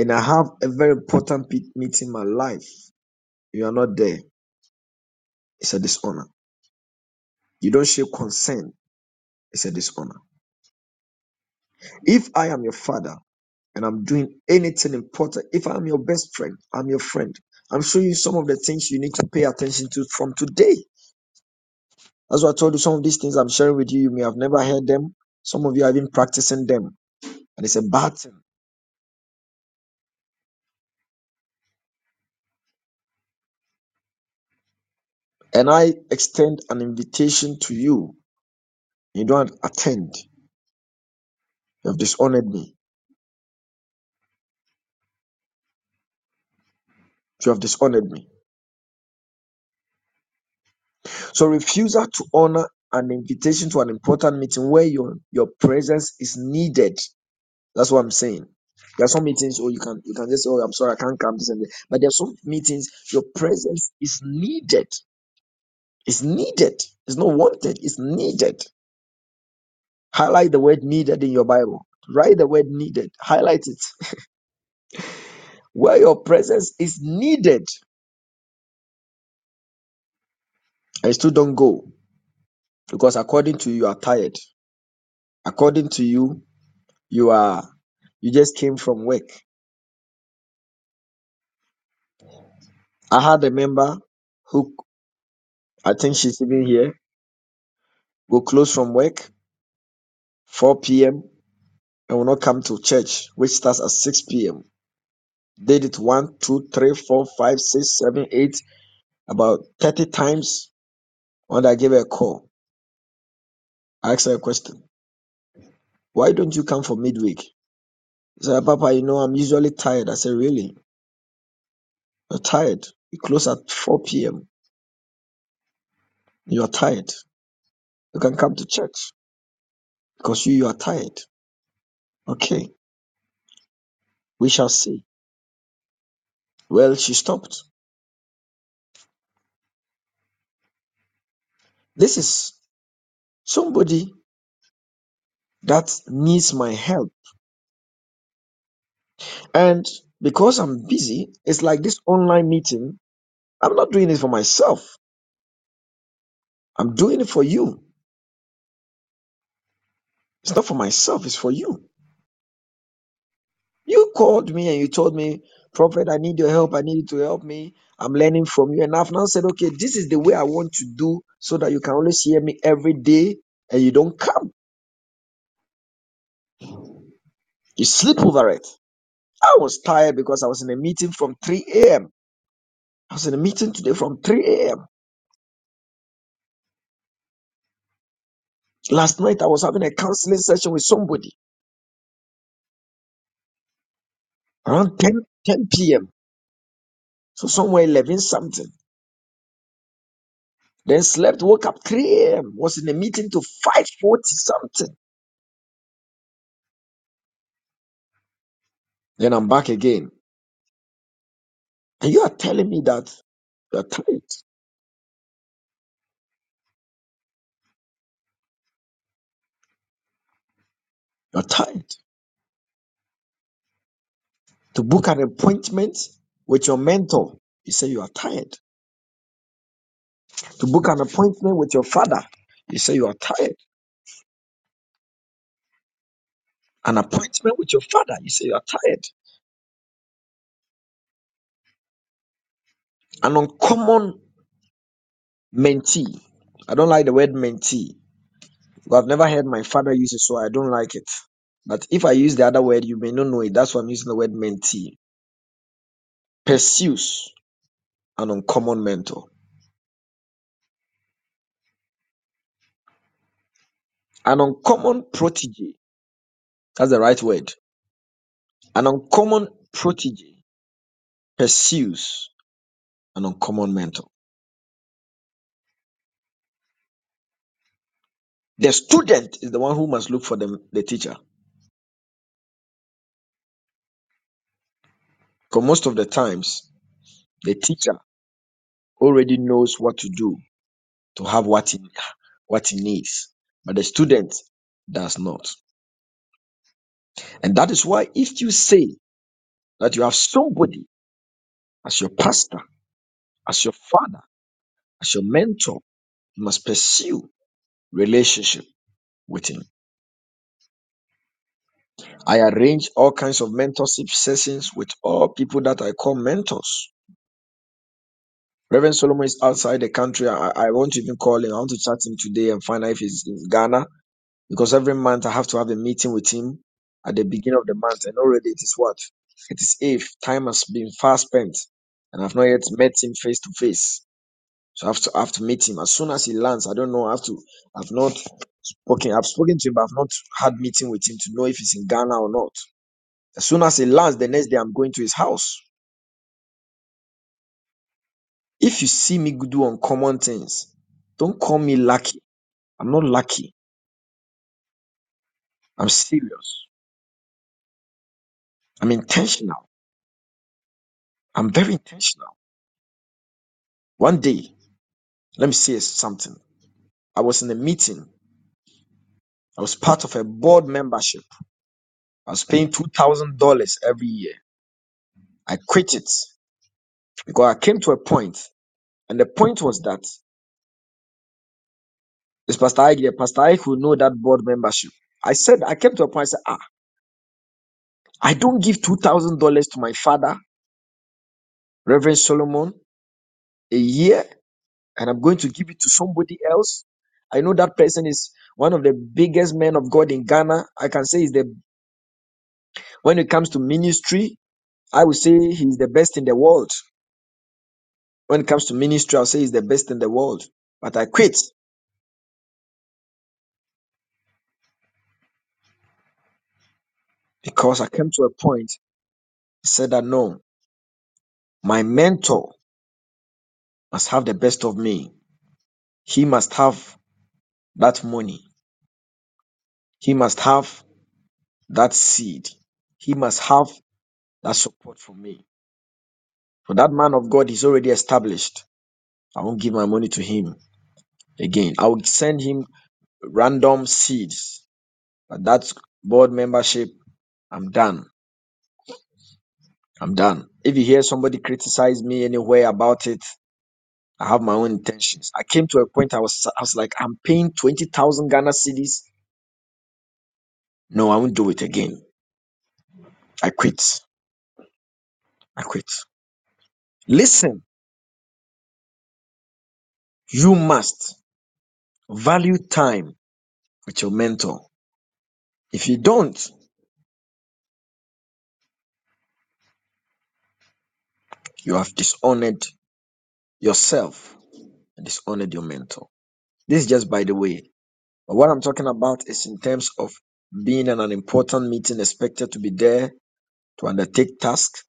and I have a very important meeting in my life, you are not there. It's a dishonor. You don't show concern. It's a dishonor. If I am your father and I'm doing anything important, if I'm your best friend, I'm your friend, I'm showing you some of the things you need to pay attention to from today. As I told you, some of these things I'm sharing with you, you may have never heard them. Some of you have been practicing them, and it's a bad thing. And I extend an invitation to you. You don't attend. You have dishonored me. You have dishonored me. So refusal to honor an invitation to an important meeting where your, your presence is needed. That's what I'm saying. There are some meetings, oh, you can you can just say, oh, I'm sorry, I can't come, this and that. But there are some meetings, your presence is needed. It's needed. It's not wanted. It's needed. Highlight the word needed in your Bible. Write the word needed. Highlight it. Where your presence is needed, I still don't go. Because according to you, you are tired. According to you, you are you just came from work. I had a member who, I think she's even here, go close from work, four p.m., and will not come to church, which starts at six p.m. Did it one, two, three, four, five, six, seven, eight, about thirty times. And I gave her a call. I asked her a question. Why don't you come for midweek? She said, Papa, you know, I'm usually tired. I said, really? You're tired. You close at four p.m. You are tired. You can come to church because you, you are tired. Okay. We shall see. Well, she stopped. This is somebody that needs my help. And because I'm busy, it's like this online meeting. I'm not doing it for myself. I'm doing it for you. It's not for myself. It's for you. You called me and you told me, Prophet, I need your help. I need you to help me. I'm learning from you. And I've now said, okay, this is the way I want to do so that you can always hear me every day and you don't come. You sleep over it. I was tired because I was in a meeting from three a.m. I was in a meeting today from three a.m. Last night, I was having a counseling session with somebody around ten p.m. So somewhere eleven something. Then slept, woke up three a.m. Was in a meeting to five forty something. Then I'm back again. And you are telling me that you are tired. You are tired. To book an appointment with your mentor, you say you are tired. To book an appointment with your father, you say you are tired. An appointment with your father, you say you are tired. An uncommon mentee. I don't like the word mentee. I've never heard my father use it, so I don't like it. But if I use the other word, you may not know it. That's why I'm using the word mentee. Pursues an uncommon mentor. An uncommon protege. That's the right word. An uncommon protege pursues an uncommon mentor. The student is the one who must look for the, the teacher. Because most of the times, the teacher already knows what to do to have what he, what he needs. But the student does not. And that is why if you say that you have somebody as your pastor, as your father, as your mentor, you must pursue relationship with him. I arrange all kinds of mentorship sessions with all people that I call mentors. Reverend Solomon is outside the country. I, I want to even call him. I want to chat to him today and find out if he's in Ghana, because every month I have to have a meeting with him at the beginning of the month, and already it is what? It is eighth. Time has been fast spent, and I've not yet met him face to face. So I have to I have to meet him as soon as he lands. I don't know. I have to. I've not spoken. I've spoken to him, but I've not had meeting with him to know if he's in Ghana or not. As soon as he lands, the next day I'm going to his house. If you see me do uncommon things, don't call me lucky. I'm not lucky. I'm serious. I'm intentional. I'm very intentional. One day, let me say something. I was in a meeting. I was part of a board membership. I was paying two thousand dollars every year. I quit it because I came to a point, and the point was that this Pastor Ike, the Pastor Ike will know that board membership. I said, I came to a point, I said, ah, I don't give two thousand dollars to my father, Reverend Solomon, a year, and I'm going to give it to somebody else. I know that person is one of the biggest men of God in Ghana. I can say he's the, when it comes to ministry, I would say he's the best in the world. When it comes to ministry, I'll say he's the best in the world. But I quit. Because I came to a point, I said that no, my mentor must have the best of me. He must have that money. He must have that seed. He must have that support from me. For that man of God is already established. I won't give my money to him again. I will send him random seeds. But that board membership, I'm done. I'm done. If you hear somebody criticize me anywhere about it, I have my own intentions. I came to a point I was I was like, I'm paying twenty thousand Ghana cedis. No, I won't do it again. I quit. I quit. Listen, you must value time with your mentor. If you don't, you have dishonored yourself and dishonored your mentor. This is just by the way. But what I'm talking about is in terms of being in an important meeting, expected to be there to undertake tasks,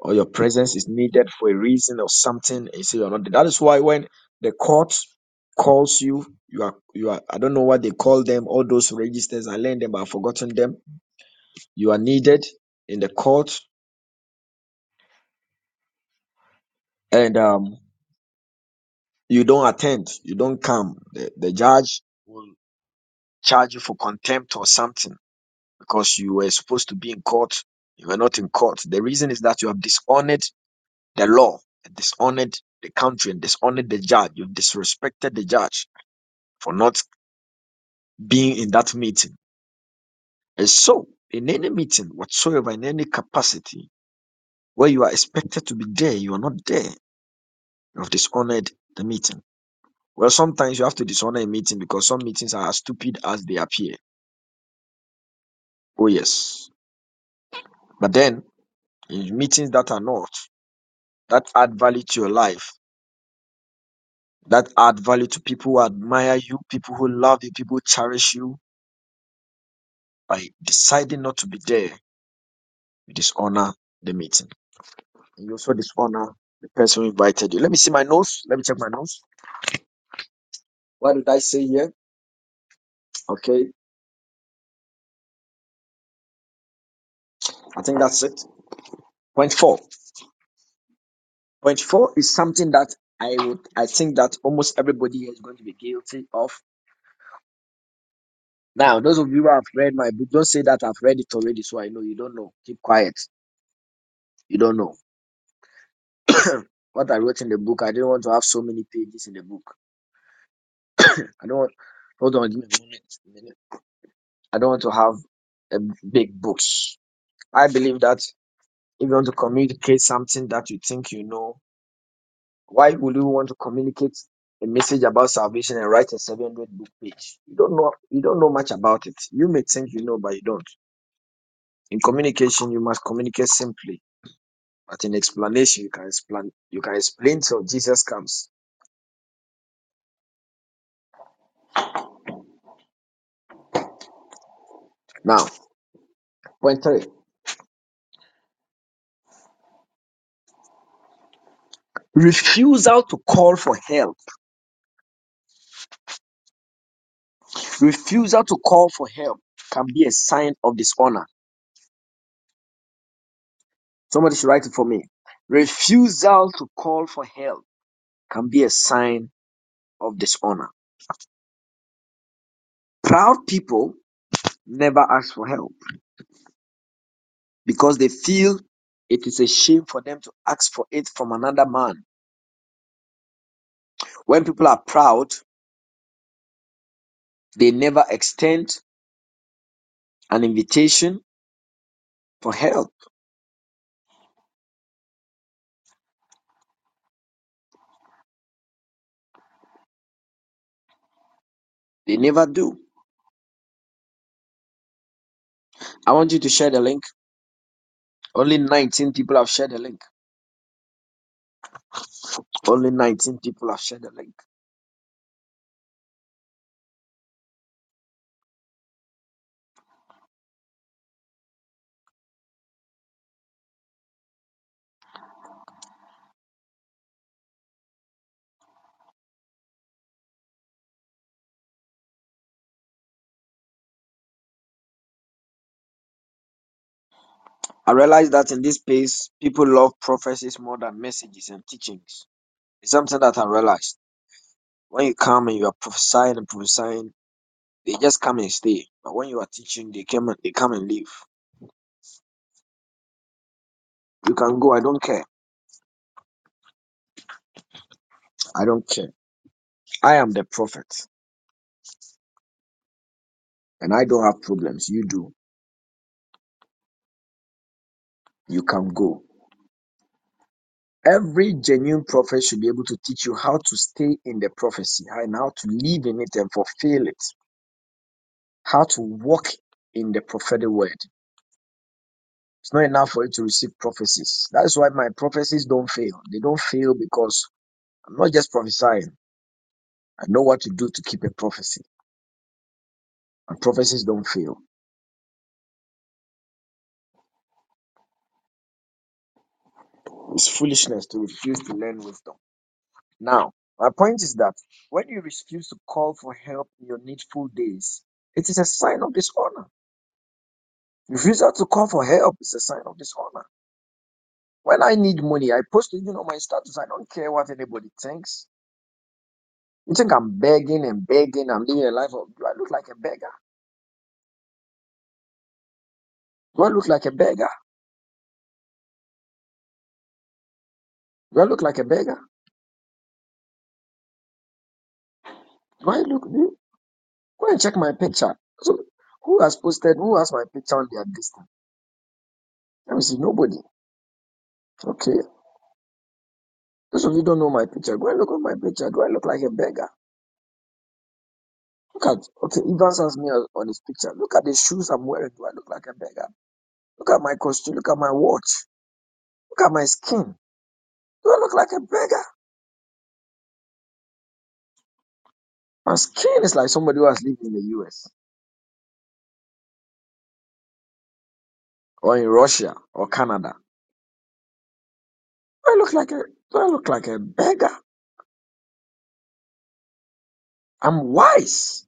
or your presence is needed for a reason or something. You say you're not there. That is why when the court calls you, you are you are. I don't know what they call them. All those registers, I learned them, but I've forgotten them. You are needed in the court, and um, you don't attend. You don't come. The, the judge will charge you for contempt or something because you were supposed to be in court. You were not in court. The reason is that you have dishonored the law, and dishonored the country, and dishonored the judge. You've disrespected the judge for not being in that meeting. And so, in any meeting whatsoever, in any capacity where you are expected to be there, you are not there. You have dishonored the meeting. Well, sometimes you have to dishonor a meeting because some meetings are as stupid as they appear. Oh, yes. But then, in meetings that are not, that add value to your life, that add value to people who admire you, people who love you, people who cherish you, by deciding not to be there, you dishonor the meeting. And you also dishonor the person who invited you. Let me see my notes. Let me check my notes. What did I say here? Okay. I think that's it. Point four. Point four is something that I would I think that almost everybody here is going to be guilty of. Now, those of you who have read my book, don't say that I've read it already, so I know you don't know. Keep quiet. You don't know. What I wrote in the book, I didn't want to have so many pages in the book. I don't want hold on, give me a minute, a minute. I don't want to have a big books. I believe that if you want to communicate something that you think you know, Why would you want to communicate a message about salvation and write a seven hundred book page? You don't know. You don't know much about it. You may think you know, but you don't. In communication, you must communicate simply. But in explanation, you can explain. You can explain till Jesus comes. Now, point three. Refusal to call for help. Refusal to call for help can be a sign of dishonor. Somebody should write it for me. Refusal to call for help can be a sign of dishonor. Proud people never ask for help because they feel it is a shame for them to ask for it from another man. When people are proud, they never extend an invitation for help. They never do. I want you to share the link. Only nineteen people have shared the link. Only nineteen people have shared the link. I realize that in this space, people love prophecies more than messages and teachings. It's something that I realized. When you come and you are prophesying and prophesying, they just come and stay. But when you are teaching, they come and they come and leave. You can go. I don't care. I don't care. I am the prophet, and I don't have problems. You do. You can go. Every genuine prophet should be able to teach you how to stay in the prophecy and how to live in it and fulfill it. How to walk in the prophetic word. It's not enough for you to receive prophecies. That's why my prophecies don't fail. They don't fail because I'm not just prophesying. I know what to do to keep a prophecy. And prophecies don't fail. It's foolishness to refuse to learn wisdom. Now, my point is that when you refuse to call for help in your needful days, it is a sign of dishonor. Refusal to call for help is a sign of dishonor. When I need money, I post even on my status. I don't care what anybody thinks. You think I'm begging and begging? I'm living a life of. Do I look like a beggar? Do I look like a beggar? Do I look like a beggar? Do I look? Do you, go and check my picture. So, who has posted? Who has my picture on their distance? Let me see. Nobody. Okay. Those of you don't know my picture. Go and look at my picture. Do I look like a beggar? Look at. Okay, Evans has me on his picture. Look at the shoes I'm wearing. Do I look like a beggar? Look at my costume. Look at my watch. Look at my skin. Do I look like a beggar? My skin is like somebody who has lived in the U S or in Russia or Canada. Do I look like a do I look like a beggar? I'm wise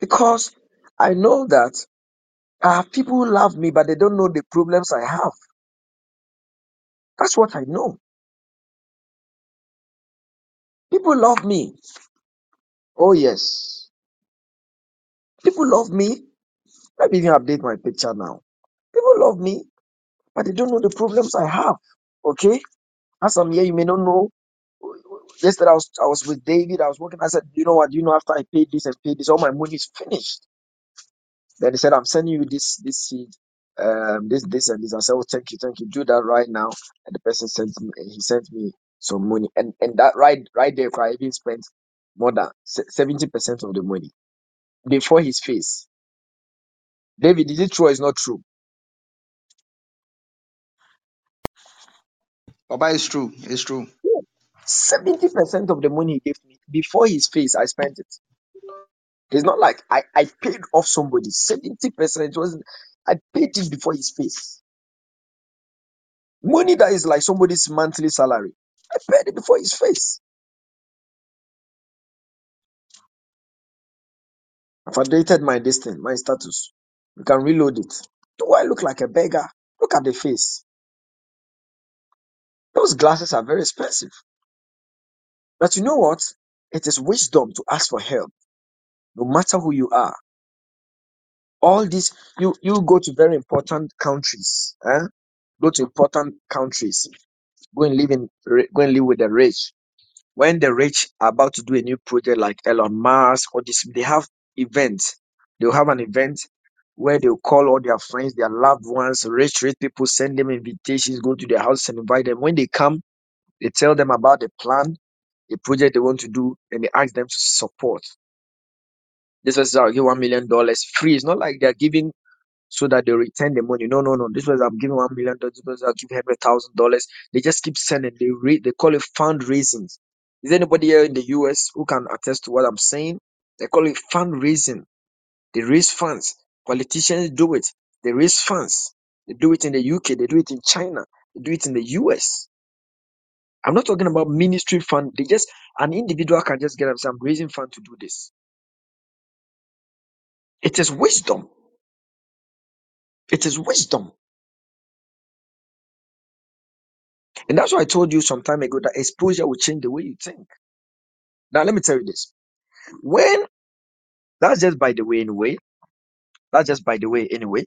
because I know that I have people who love me, but they don't know the problems I have. That's what I know. People love me. Oh yes. People love me. Let me even update my picture now. People love me, but they don't know the problems I have. Okay? As I'm here, you may not know. Yesterday I was I was with David. I was working. I said, you know what? You know, after I paid this and paid this, all my money is finished. Then he said, I'm sending you this this seed, um, this this and this. I said, oh, thank you, thank you. Do that right now. And the person sent me. He sent me some money, and and that right right there, Kwai even spent more than seventy percent of the money before his face. David, is it true or is not true? Papa, it's true. It's true. Seventy percent of the money he gave me before his face, I spent it. It's not like I, I paid off somebody. Seventy percent wasn't. I paid it before his face. Money that is like somebody's monthly salary, I paid it before his face. I've updated my destiny, my status. You can reload it. Do I look like a beggar? Look at the face. Those glasses are very expensive. But you know what? It is wisdom to ask for help, no matter who you are. All this, you, you go to very important countries. Eh? Go to important countries. Go and live in, go and live with the rich. When the rich are about to do a new project like Elon Musk or this, they have events. They'll have an event where they'll call all their friends, their loved ones, rich, rich people, send them invitations, go to their house and invite them. When they come, they tell them about the plan, the project they want to do, and they ask them to support. This was I'll give one million dollars free. It's not like they're giving so that they return the money. No, no, no. This was I'm giving one million dollars. This was I'll give hundred thousand dollars. They just keep sending. They re- they call it fundraising. Is there anybody here in the U S who can attest to what I'm saying? They call it fundraising. They raise funds. Politicians do it. They raise funds. They do it in the U K. They do it in China. They do it in the U S. I'm not talking about ministry fund. They just an individual can just get up and say, I'm raising funds to do this. It is wisdom. It is wisdom. And that's why I told you some time ago that exposure will change the way you think. Now, let me tell you this. When, that's just by the way anyway. That's just by the way anyway.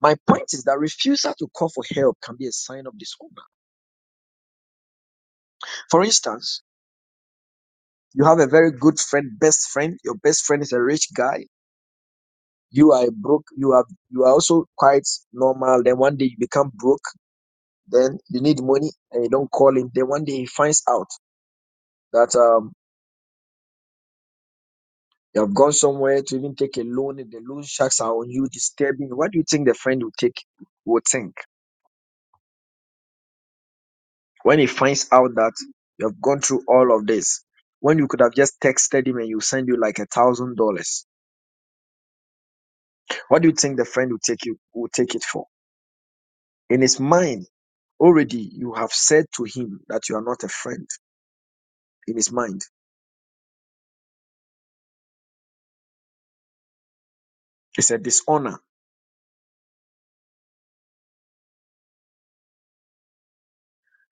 My point is that refusal to call for help can be a sign of dishonor. For instance, you have a very good friend, best friend. Your best friend is a rich guy. You are broke. You are you are also quite normal. Then one day you become broke. Then you need money and you don't call him. Then one day he finds out that um you have gone somewhere to even take a loan, and the loan sharks are on you, disturbing. What do you think the friend will take? Will think when he finds out that you have gone through all of this, when you could have just texted him and he'll send you like a thousand dollars. What do you think the friend will take you will take it for? In his mind, already you have said to him that you are not a friend. In his mind. It's a dishonor.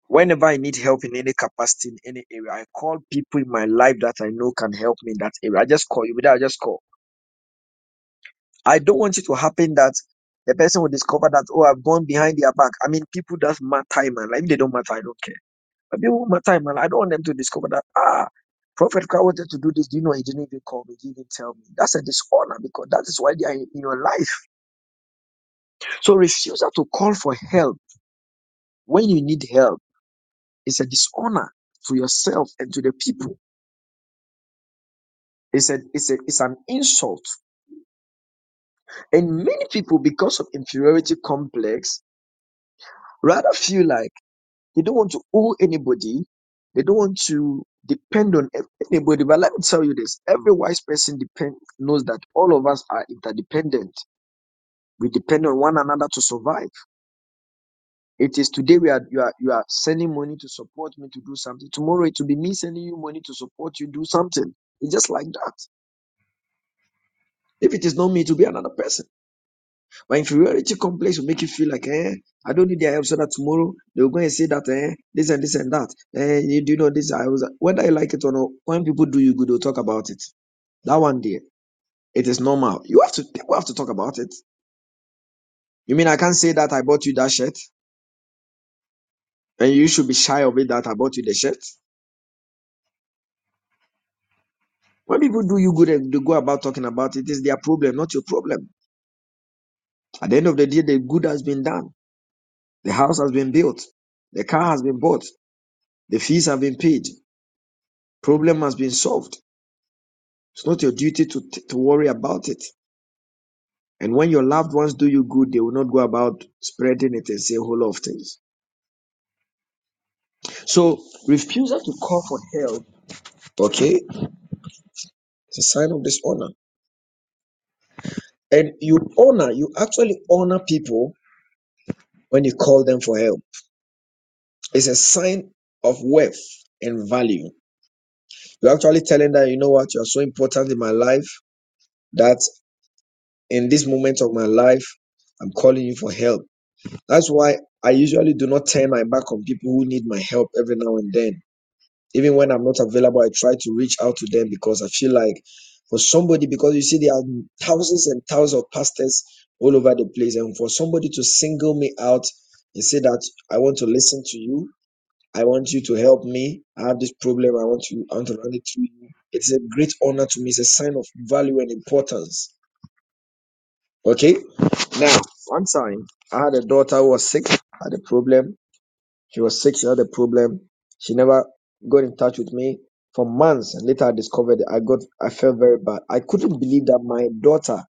Whenever I need help in any capacity, in any area, I call people in my life that I know can help me in that area. I just call you. I just call. I don't want it to happen that the person will discover that, oh, I've gone behind their back. I mean, people that matter in my life, if they don't matter, I don't care. But people matter in my life, I don't want them to discover that, ah, Prophet Kwai wanted to do this. Do you know he didn't even call me? He didn't tell me. That's a dishonor because that is why they are in your life. So refusal to call for help when you need help is a dishonor to yourself and to the people. It's a, it's a, it's an insult. And many people, because of inferiority complex, rather feel like they don't want to owe anybody. They don't want to depend on anybody. But let me tell you this. Every wise person depend, knows that all of us are interdependent. We depend on one another to survive. It is today we are you are you are sending money to support me to do something. Tomorrow it will be me sending you money to support you do something. It's just like that. If it is not me, it will be another person. My inferiority complex will make you feel like, eh, I don't need their help so that tomorrow they will go and say that, eh, this and this and that. Eh, you do know this. I was whether you like it or not, when people do you good, they'll talk about it. That one day, it is normal. You have to people have to talk about it. You mean I can't say that I bought you that shirt? And you should be shy of it that I bought you the shirt? When people do you good and they go about talking about it, it is their problem, not your problem. At the end of the day, the good has been done. The house has been built. The car has been bought. The fees have been paid. Problem has been solved. It's not your duty to, to worry about it. And when your loved ones do you good, they will not go about spreading it and say a whole lot of things. So, refusal to call for help, okay, it's a sign of dishonor. And you honor, you actually honor people when you call them for help. It's a sign of worth and value. You're actually telling them, you know what, you are so important in my life that in this moment of my life, I'm calling you for help. That's why I usually do not turn my back on people who need my help every now and then. Even when I'm not available, I try to reach out to them because I feel like for somebody, because you see there are thousands and thousands of pastors all over the place, and for somebody to single me out and say that I want to listen to you, I want you to help me, I have this problem, I want to, I want to run it through you, it's a great honor to me. It's a sign of value and importance. Okay, now one time I had a daughter who was sick, had a problem. She was sick, she had a problem. She never got in touch with me for months, and later I discovered I got I felt very bad. I couldn't believe that my daughter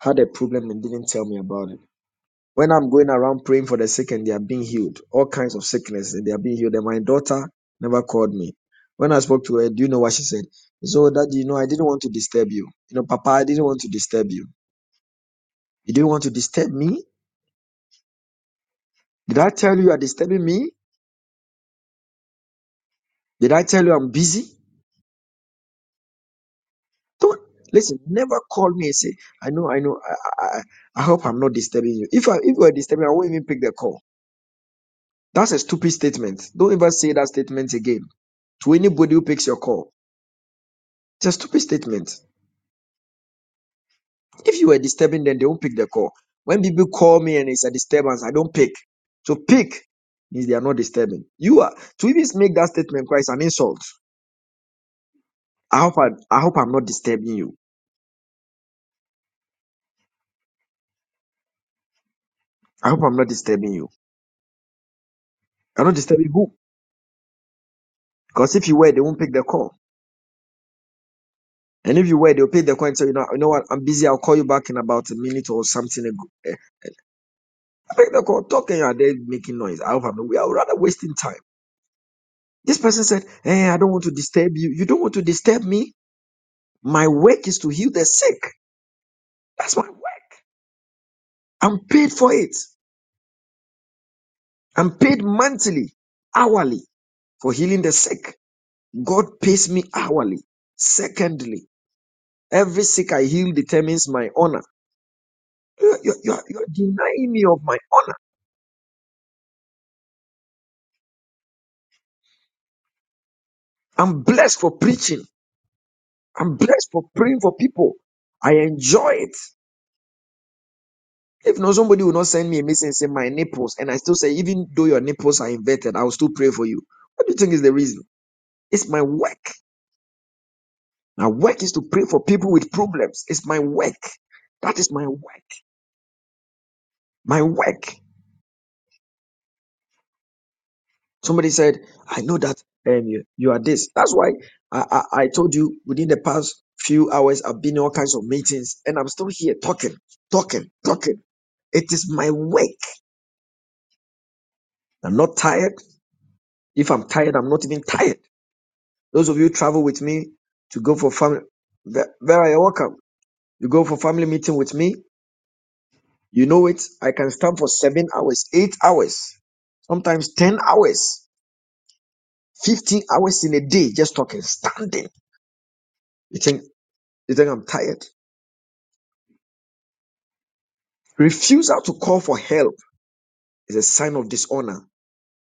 had a problem and didn't tell me about it. When I'm going around praying for the sick and they are being healed, all kinds of sickness and they are being healed, and my daughter never called me. When I spoke to her, do you know what she said? She said, oh, Daddy, you know, I didn't want to disturb you. You know, Papa, I didn't want to disturb you. You didn't want to disturb me? Did I tell you you are disturbing me? Did I tell you I'm busy? Don't listen. Never call me and say, I know, I know. I, I, I hope I'm not disturbing you. If I, if you are disturbing, I won't even pick the call. That's a stupid statement. Don't ever say that statement again to anybody who picks your call. It's a stupid statement. If you were disturbing them, they won't pick the call. When people call me and it's a disturbance, I don't pick. So pick means they are not disturbing. You are to even make that statement quite an insult. I hope I, I hope I'm not disturbing you. I hope I'm not disturbing you. I'm not disturbing who? Because if you were, they won't pick the call. And if you were, they'll pay the coin and say, you know, you know what, I'm busy, I'll call you back in about a minute or something. I pick the call, talking, you are there making noise. I hope I'm not, we are rather wasting time. This person said, hey, I don't want to disturb you. You don't want to disturb me? My work is to heal the sick. That's my work. I'm paid for it. I'm paid monthly, hourly, for healing the sick. God pays me hourly. Secondly, every sick I heal determines my honor. You're, you're, you're, you're denying me of my honor. I'm blessed for preaching. I'm blessed for praying for people. I enjoy it. If not, somebody will not send me a message and say my nipples, and I still say, even though your nipples are inverted, I will still pray for you. What do you think is the reason? It's my work. My work is to pray for people with problems. It's my work. That is my work. My work. Somebody said, I know that um, you, you are this. That's why I, I, I told you within the past few hours, I've been in all kinds of meetings and I'm still here talking, talking, talking. It is my work. I'm not tired. If I'm tired, I'm not even tired. Those of you who travel with me to go for family, Vera, you're welcome. You go for family meeting with me. You know it. I can stand for seven hours, eight hours, sometimes ten hours, fifteen hours in a day, just talking, standing. You think, you think I'm tired? Refusal to call for help is a sign of dishonor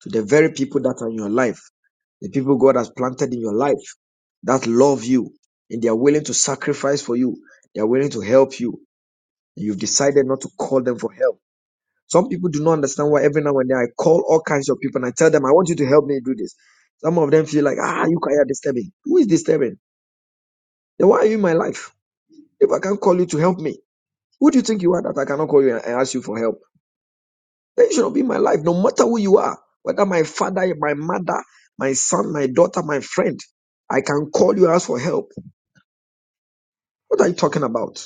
to the very people that are in your life, the people God has planted in your life, that love you, and they are willing to sacrifice for you. They are willing to help you. And you've decided not to call them for help. Some people do not understand why every now and then I call all kinds of people and I tell them, I want you to help me do this. Some of them feel like, ah, you guys are disturbing. Who is disturbing? Then why are you in my life? If I can't call you to help me, who do you think you are that I cannot call you and ask you for help? Then you should not be in my life, no matter who you are. whether my father, my mother, my son, my daughter, my friend, I can call you, ask for help. What are you talking about?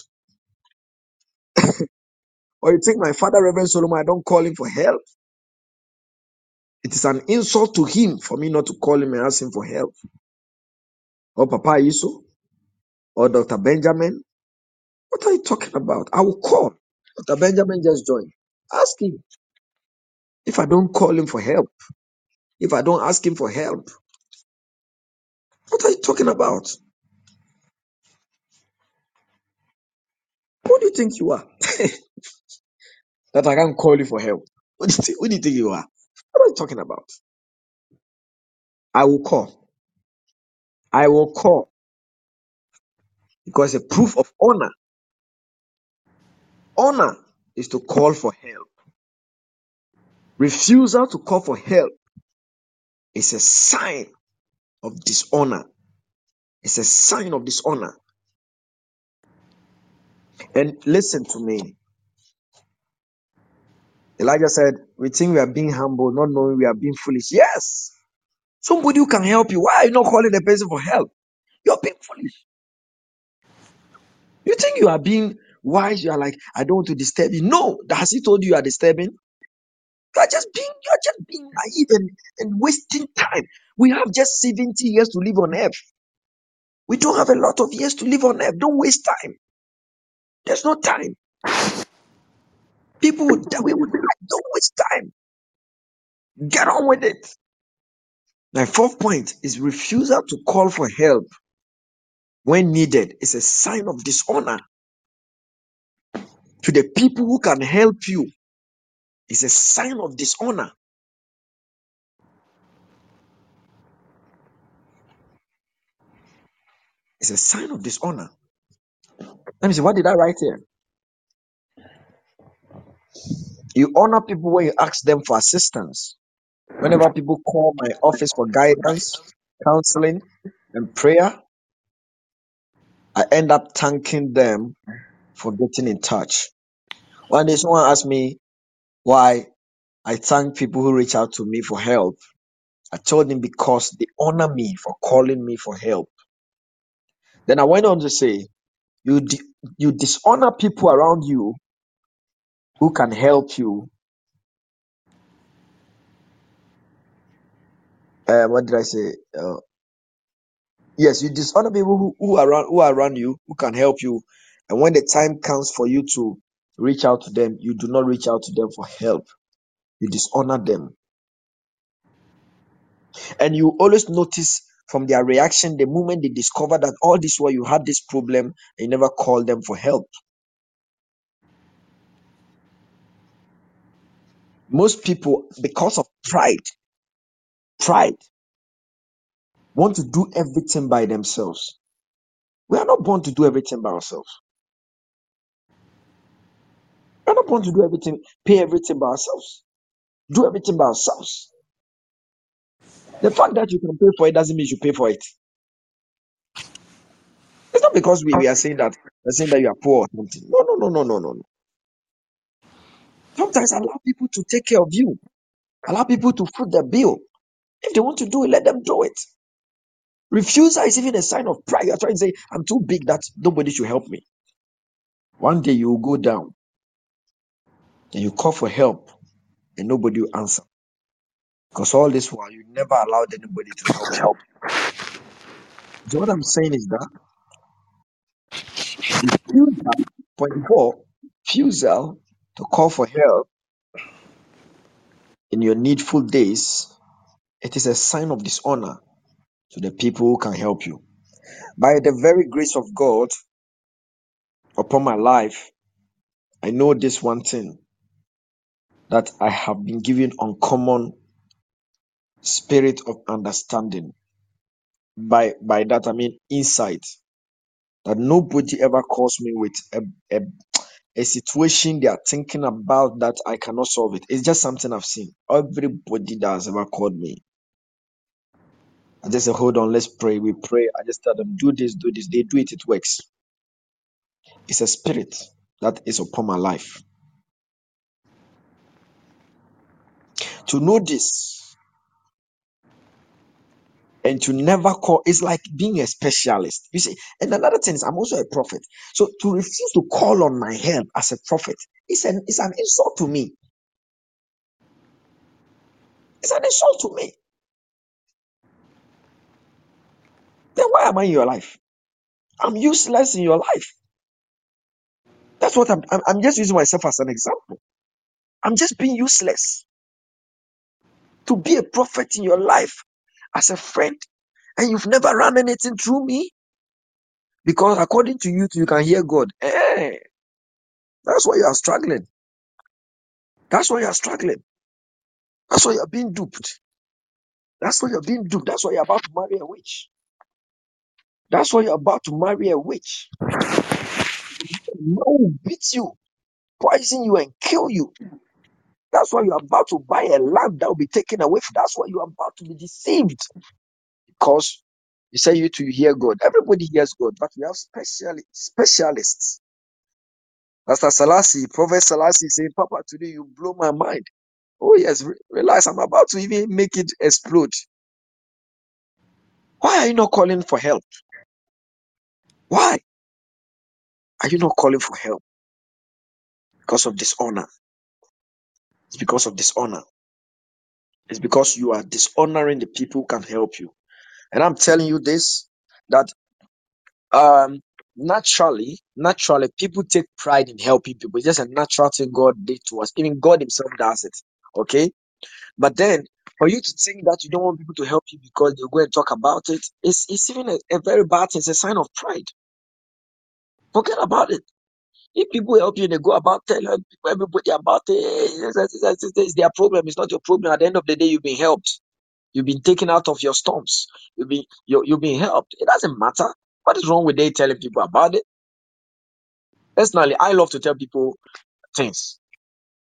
Or you think my father, Reverend Solomon, I don't call him for help? It is an insult to him for me not to call him and ask him for help. Or Papa Isu, or Doctor Benjamin. What are you talking about? I will call. Doctor Benjamin just joined. Ask him. If I don't call him for help, if I don't ask him for help, what are you talking about? Who do you think you are? That I can't call you for help. Who do you think, who do you think you are? What are you talking about? I will call. I will call. Because a proof of honor. Honor is to call for help. Refusal to call for help is a sign of dishonor. It's a sign of dishonor. And listen to me. Elijah said, we think we are being humble, not knowing we are being foolish. Yes. Somebody who can help you. Why are you not calling the person for help? You are being foolish. You think you are being wise. You are like, I don't want to disturb you. No. Has he told you you are disturbing? You are just being, you are just being naive and, and wasting time. We have just seventy years to live on earth. We don't have a lot of years to live on earth. Don't waste time. There's no time. People would die. We would die. Don't waste time. Get on with it. My fourth point is refusal to call for help when needed is a sign of dishonor to the people who can help you. It's a sign of dishonor. It's a sign of dishonor. Let me see, what did I write here? You honor people when you ask them for assistance. Whenever people call my office for guidance, counseling, and prayer, I end up thanking them for getting in touch. One day someone asked me why I thank people who reach out to me for help. I told him because they honor me for calling me for help. Then I went on to say, you di- you dishonor people around you who can help you. Uh, what did I say? Uh, yes, you dishonor people who, who are around who are around you who can help you, and when the time comes for you to reach out to them, you do not reach out to them for help. You dishonor them, and you always notice from their reaction the moment they discover that all this while you had this problem and you never called them for help. Most people, because of pride, pride, want to do everything by themselves. We are not born to do everything by ourselves. We are not born to do everything, pay everything by ourselves, do everything by ourselves. The fact that you can pay for it doesn't mean you pay for it. It's not because we, we are saying that we're saying that you are poor or something. No, no, no, no, no, no, no. Sometimes allow people to take care of you. Allow people to foot the bill. If they want to do it, let them do it. Refusal is even a sign of pride. You are trying to say, I'm too big that nobody should help me. One day you will go down and you call for help and nobody will answer. Because all this while you never allowed anybody to help help. So what I'm saying is that refusal, point four, refusal to call for help in your needful days, it is a sign of dishonor to the people who can help you. By the very grace of God upon my life, I know this one thing, that I have been given uncommon spirit of understanding. By by that I mean insight, that nobody ever calls me with a, a a situation they are thinking about that I cannot solve it. It's just something I've seen. Everybody that has ever called me, I just say, hold on, let's pray. We pray. I just tell them, do this, do this. They do it, it works. It's a spirit that is upon my life. To know this and to never call, it's like being a specialist. You see, and another thing is, I'm also a prophet. So to refuse to call on my help as a prophet is an is an insult to me. It's an insult to me. Then why am I in your life? I'm useless in your life. That's what I'm. I'm, I'm just using myself as an example. I'm just being useless. To be a prophet in your life as a friend, and you've never run anything through me, because according to you, you can hear God. Hey, that's why you are struggling. That's why you are struggling. That's why you are being duped. That's why you are being duped. That's why you are about to marry a witch. That's why you are about to marry a witch. Will beat you, poison you, and kill you. That's why you're about to buy a land that will be taken away. That's why you're about to be deceived. Because you say you to hear God. Everybody hears God, but we have special specialists. Pastor Selassie, Prophet Selassie saying, Papa, today you blow my mind. Oh, yes, re- realize I'm about to even make it explode. Why are you not calling for help? Why are you not calling for help? Because of dishonor. It's because of dishonor. It's because you are dishonoring the people who can help you. And I'm telling you this, that um, naturally, naturally, people take pride in helping people. It's just a natural thing God did to us. Even God himself does it. Okay? But then, for you to think that you don't want people to help you because they'll go and talk about it, it's, it's even a, a very bad thing. It's a sign of pride. Forget about it. If people help you and they go about telling everybody about it, it's their problem. It's not your problem. At the end of the day, you've been helped. You've been taken out of your storms. You've been, you're, you've been helped. It doesn't matter. What is wrong with they telling people about it? Personally, I love to tell people things.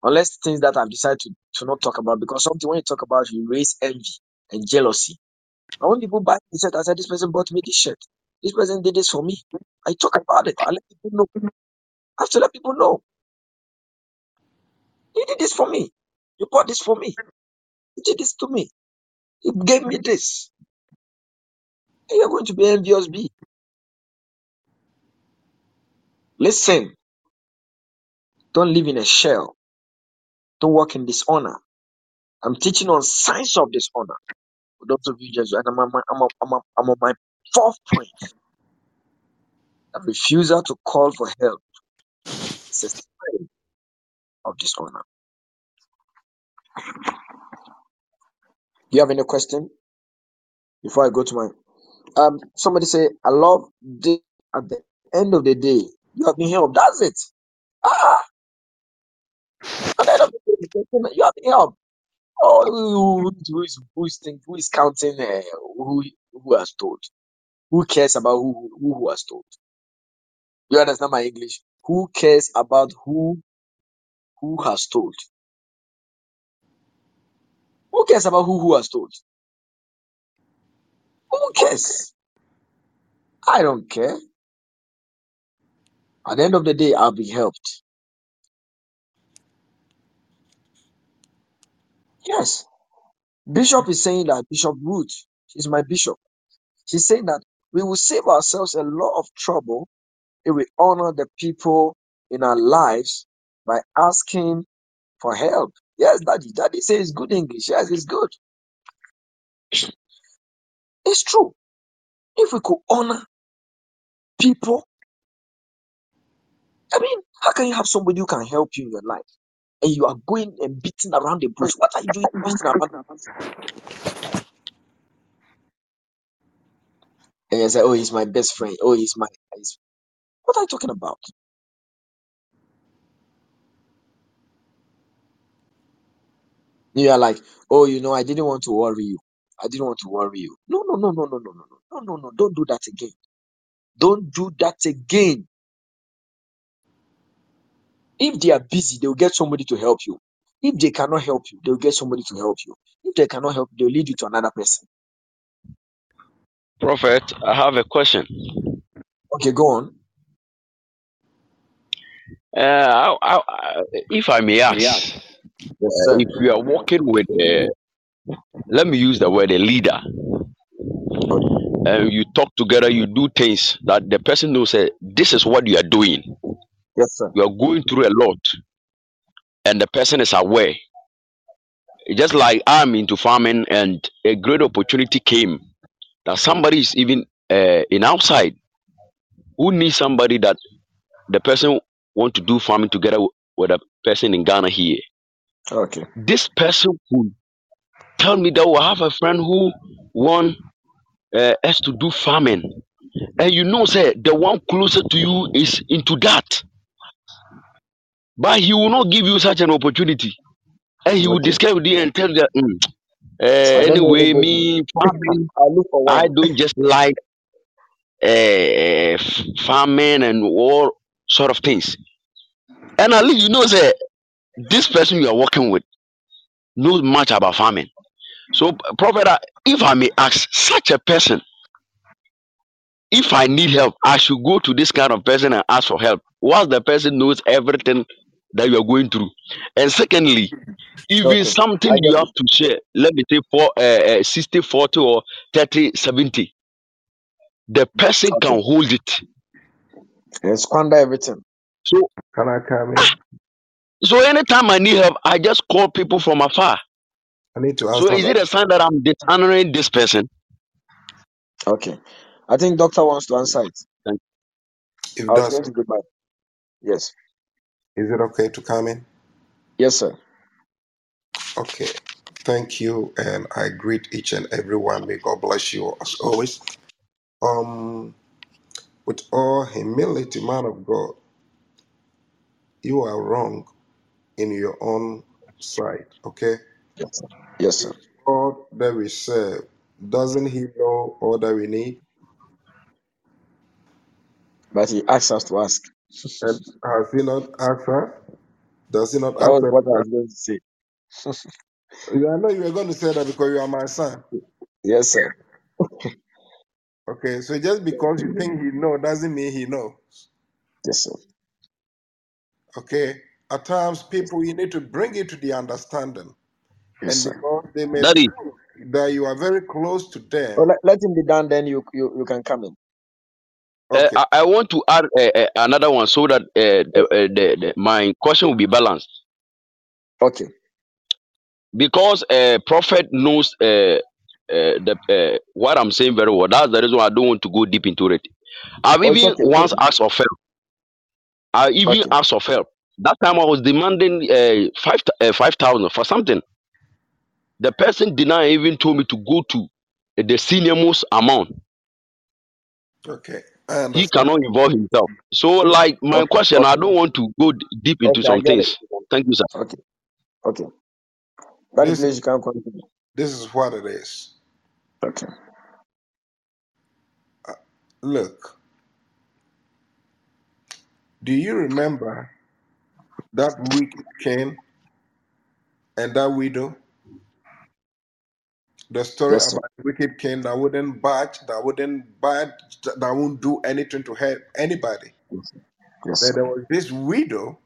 Unless things that I've decided to, to not talk about. Because something when you talk about, you raise envy and jealousy. And when people buy me, I said, this person bought me this shirt. This person did this for me. I talk about it. I let people know. I have to let people know. You did this for me. You bought this for me. You did this to me. You gave me this. And you're going to be envious, B. Listen. Don't live in a shell. Don't walk in dishonor. I'm teaching on signs of dishonor. For those of you just, and I'm on my, I'm on, I'm on, I'm on my fourth point. A refusal to call for help. It's a sign of dishonor. Do you have any question before I go to my um somebody say I love this at the end of the day you have been helped. That's it. Ah at the end of the day, you have been helped. Oh who, who is who is think, who is counting uh, who who has told? Who cares about who who, who has told? You understand my English? Who cares about who who has told? Who cares about who who has told? Who cares? I don't care. At the end of the day, I'll be helped. Yes. Bishop is saying that, Bishop Ruth is my bishop. She's saying that we will save ourselves a lot of trouble if we honor the people in our lives by asking for help. Yes, Daddy. Daddy says good English. Yes, it's good. It's true. If we could honor people, I mean, how can you have somebody who can help you in your life and you are going and beating around the bush? What are you doing beating around the bush? And you say, oh, he's my best friend. Oh, he's my... He's What are you talking about? You are like, oh, you know, I didn't want to worry you. I didn't want to worry you. No, no, no, no, no, no, no, no, no, no, don't do that again. Don't do that again. If they are busy, they'll get somebody to help you. If they cannot help you, they'll get somebody to help you. If they cannot help, they'll lead you to another person. Prophet, I have a question. Okay, go on. Uh, I, I, if I may ask, yes, uh, if you are working with, a, let me use the word a leader, And you talk together, you do things that the person knows that this is what you are doing. Yes, sir. You are going through a lot, and the person is aware. Just like I'm into farming, and a great opportunity came that somebody is even uh, in outside who needs somebody, that the person want to do farming together with a person in Ghana here. Okay. This person could tell me that we have a friend who wants uh, us to do farming, and you know, say the one closer to you is into that, but he will not give you such an opportunity. And he okay. would describe it and tell them, mm, uh, anyway, me, farming, I don't just like uh, farming and all sort of things. And at least you know that this person you are working with knows much about farming. So, Prophet, if I may ask, such a person, if I need help, I should go to this kind of person and ask for help, while the person knows everything that you are going through. And secondly, even okay. something you have to share, let me say for uh, uh, sixty forty or thirty seventy, the person okay. can hold it and squander everything. So can I come in? So anytime I need help, I just call people from afar. I need to answer. So is that. It a sign that I'm dishonoring this person? Okay, I think doctor wants to answer it. Thank you. If I was going to go back. Yes. Is it okay to come in? Yes, sir. Okay. Thank you, and I greet each and everyone. May God bless you as always. Um, with all humility, man of God, you are wrong in your own sight, okay? Yes, sir. Yes, sir. God that we serve, doesn't he know all that we need? But he asks us to ask. And has he not asked her? Does he not that ask was her? What I was going to say. I know you were going to say that because you are my son. Yes, sir. Okay, so just because you think he knows doesn't mean he knows. Yes, sir. Okay, at times people you need to bring it to the understanding. Yes, and because they may Daddy. Think that you are very close to them. Oh, let, let him be done, then you, you, you can come in. Okay. Uh, I, I want to add uh, uh, another one so that uh, the, uh, the, the, my question will be balanced. Okay. Because uh, Prophet knows uh, uh, the, uh, what I'm saying very well. That's the reason why I don't want to go deep into it. I've oh, even okay. once asked for help. I even okay. asked for help. That time I was demanding uh, five uh, five thousand for something. The person did not even told me to go to the senior most amount. Okay. He cannot involve himself. So, like my okay, question, okay. I don't want to go deep into okay, some things. It. Thank you, sir. Okay. Okay. That this, is you can continue. This is what it is. Okay. Uh, look. Do you remember that wicked king and that widow? The story yes, about the wicked king that wouldn't budge, that wouldn't budge, that won't do anything to help anybody. Yes, yes, there was this widow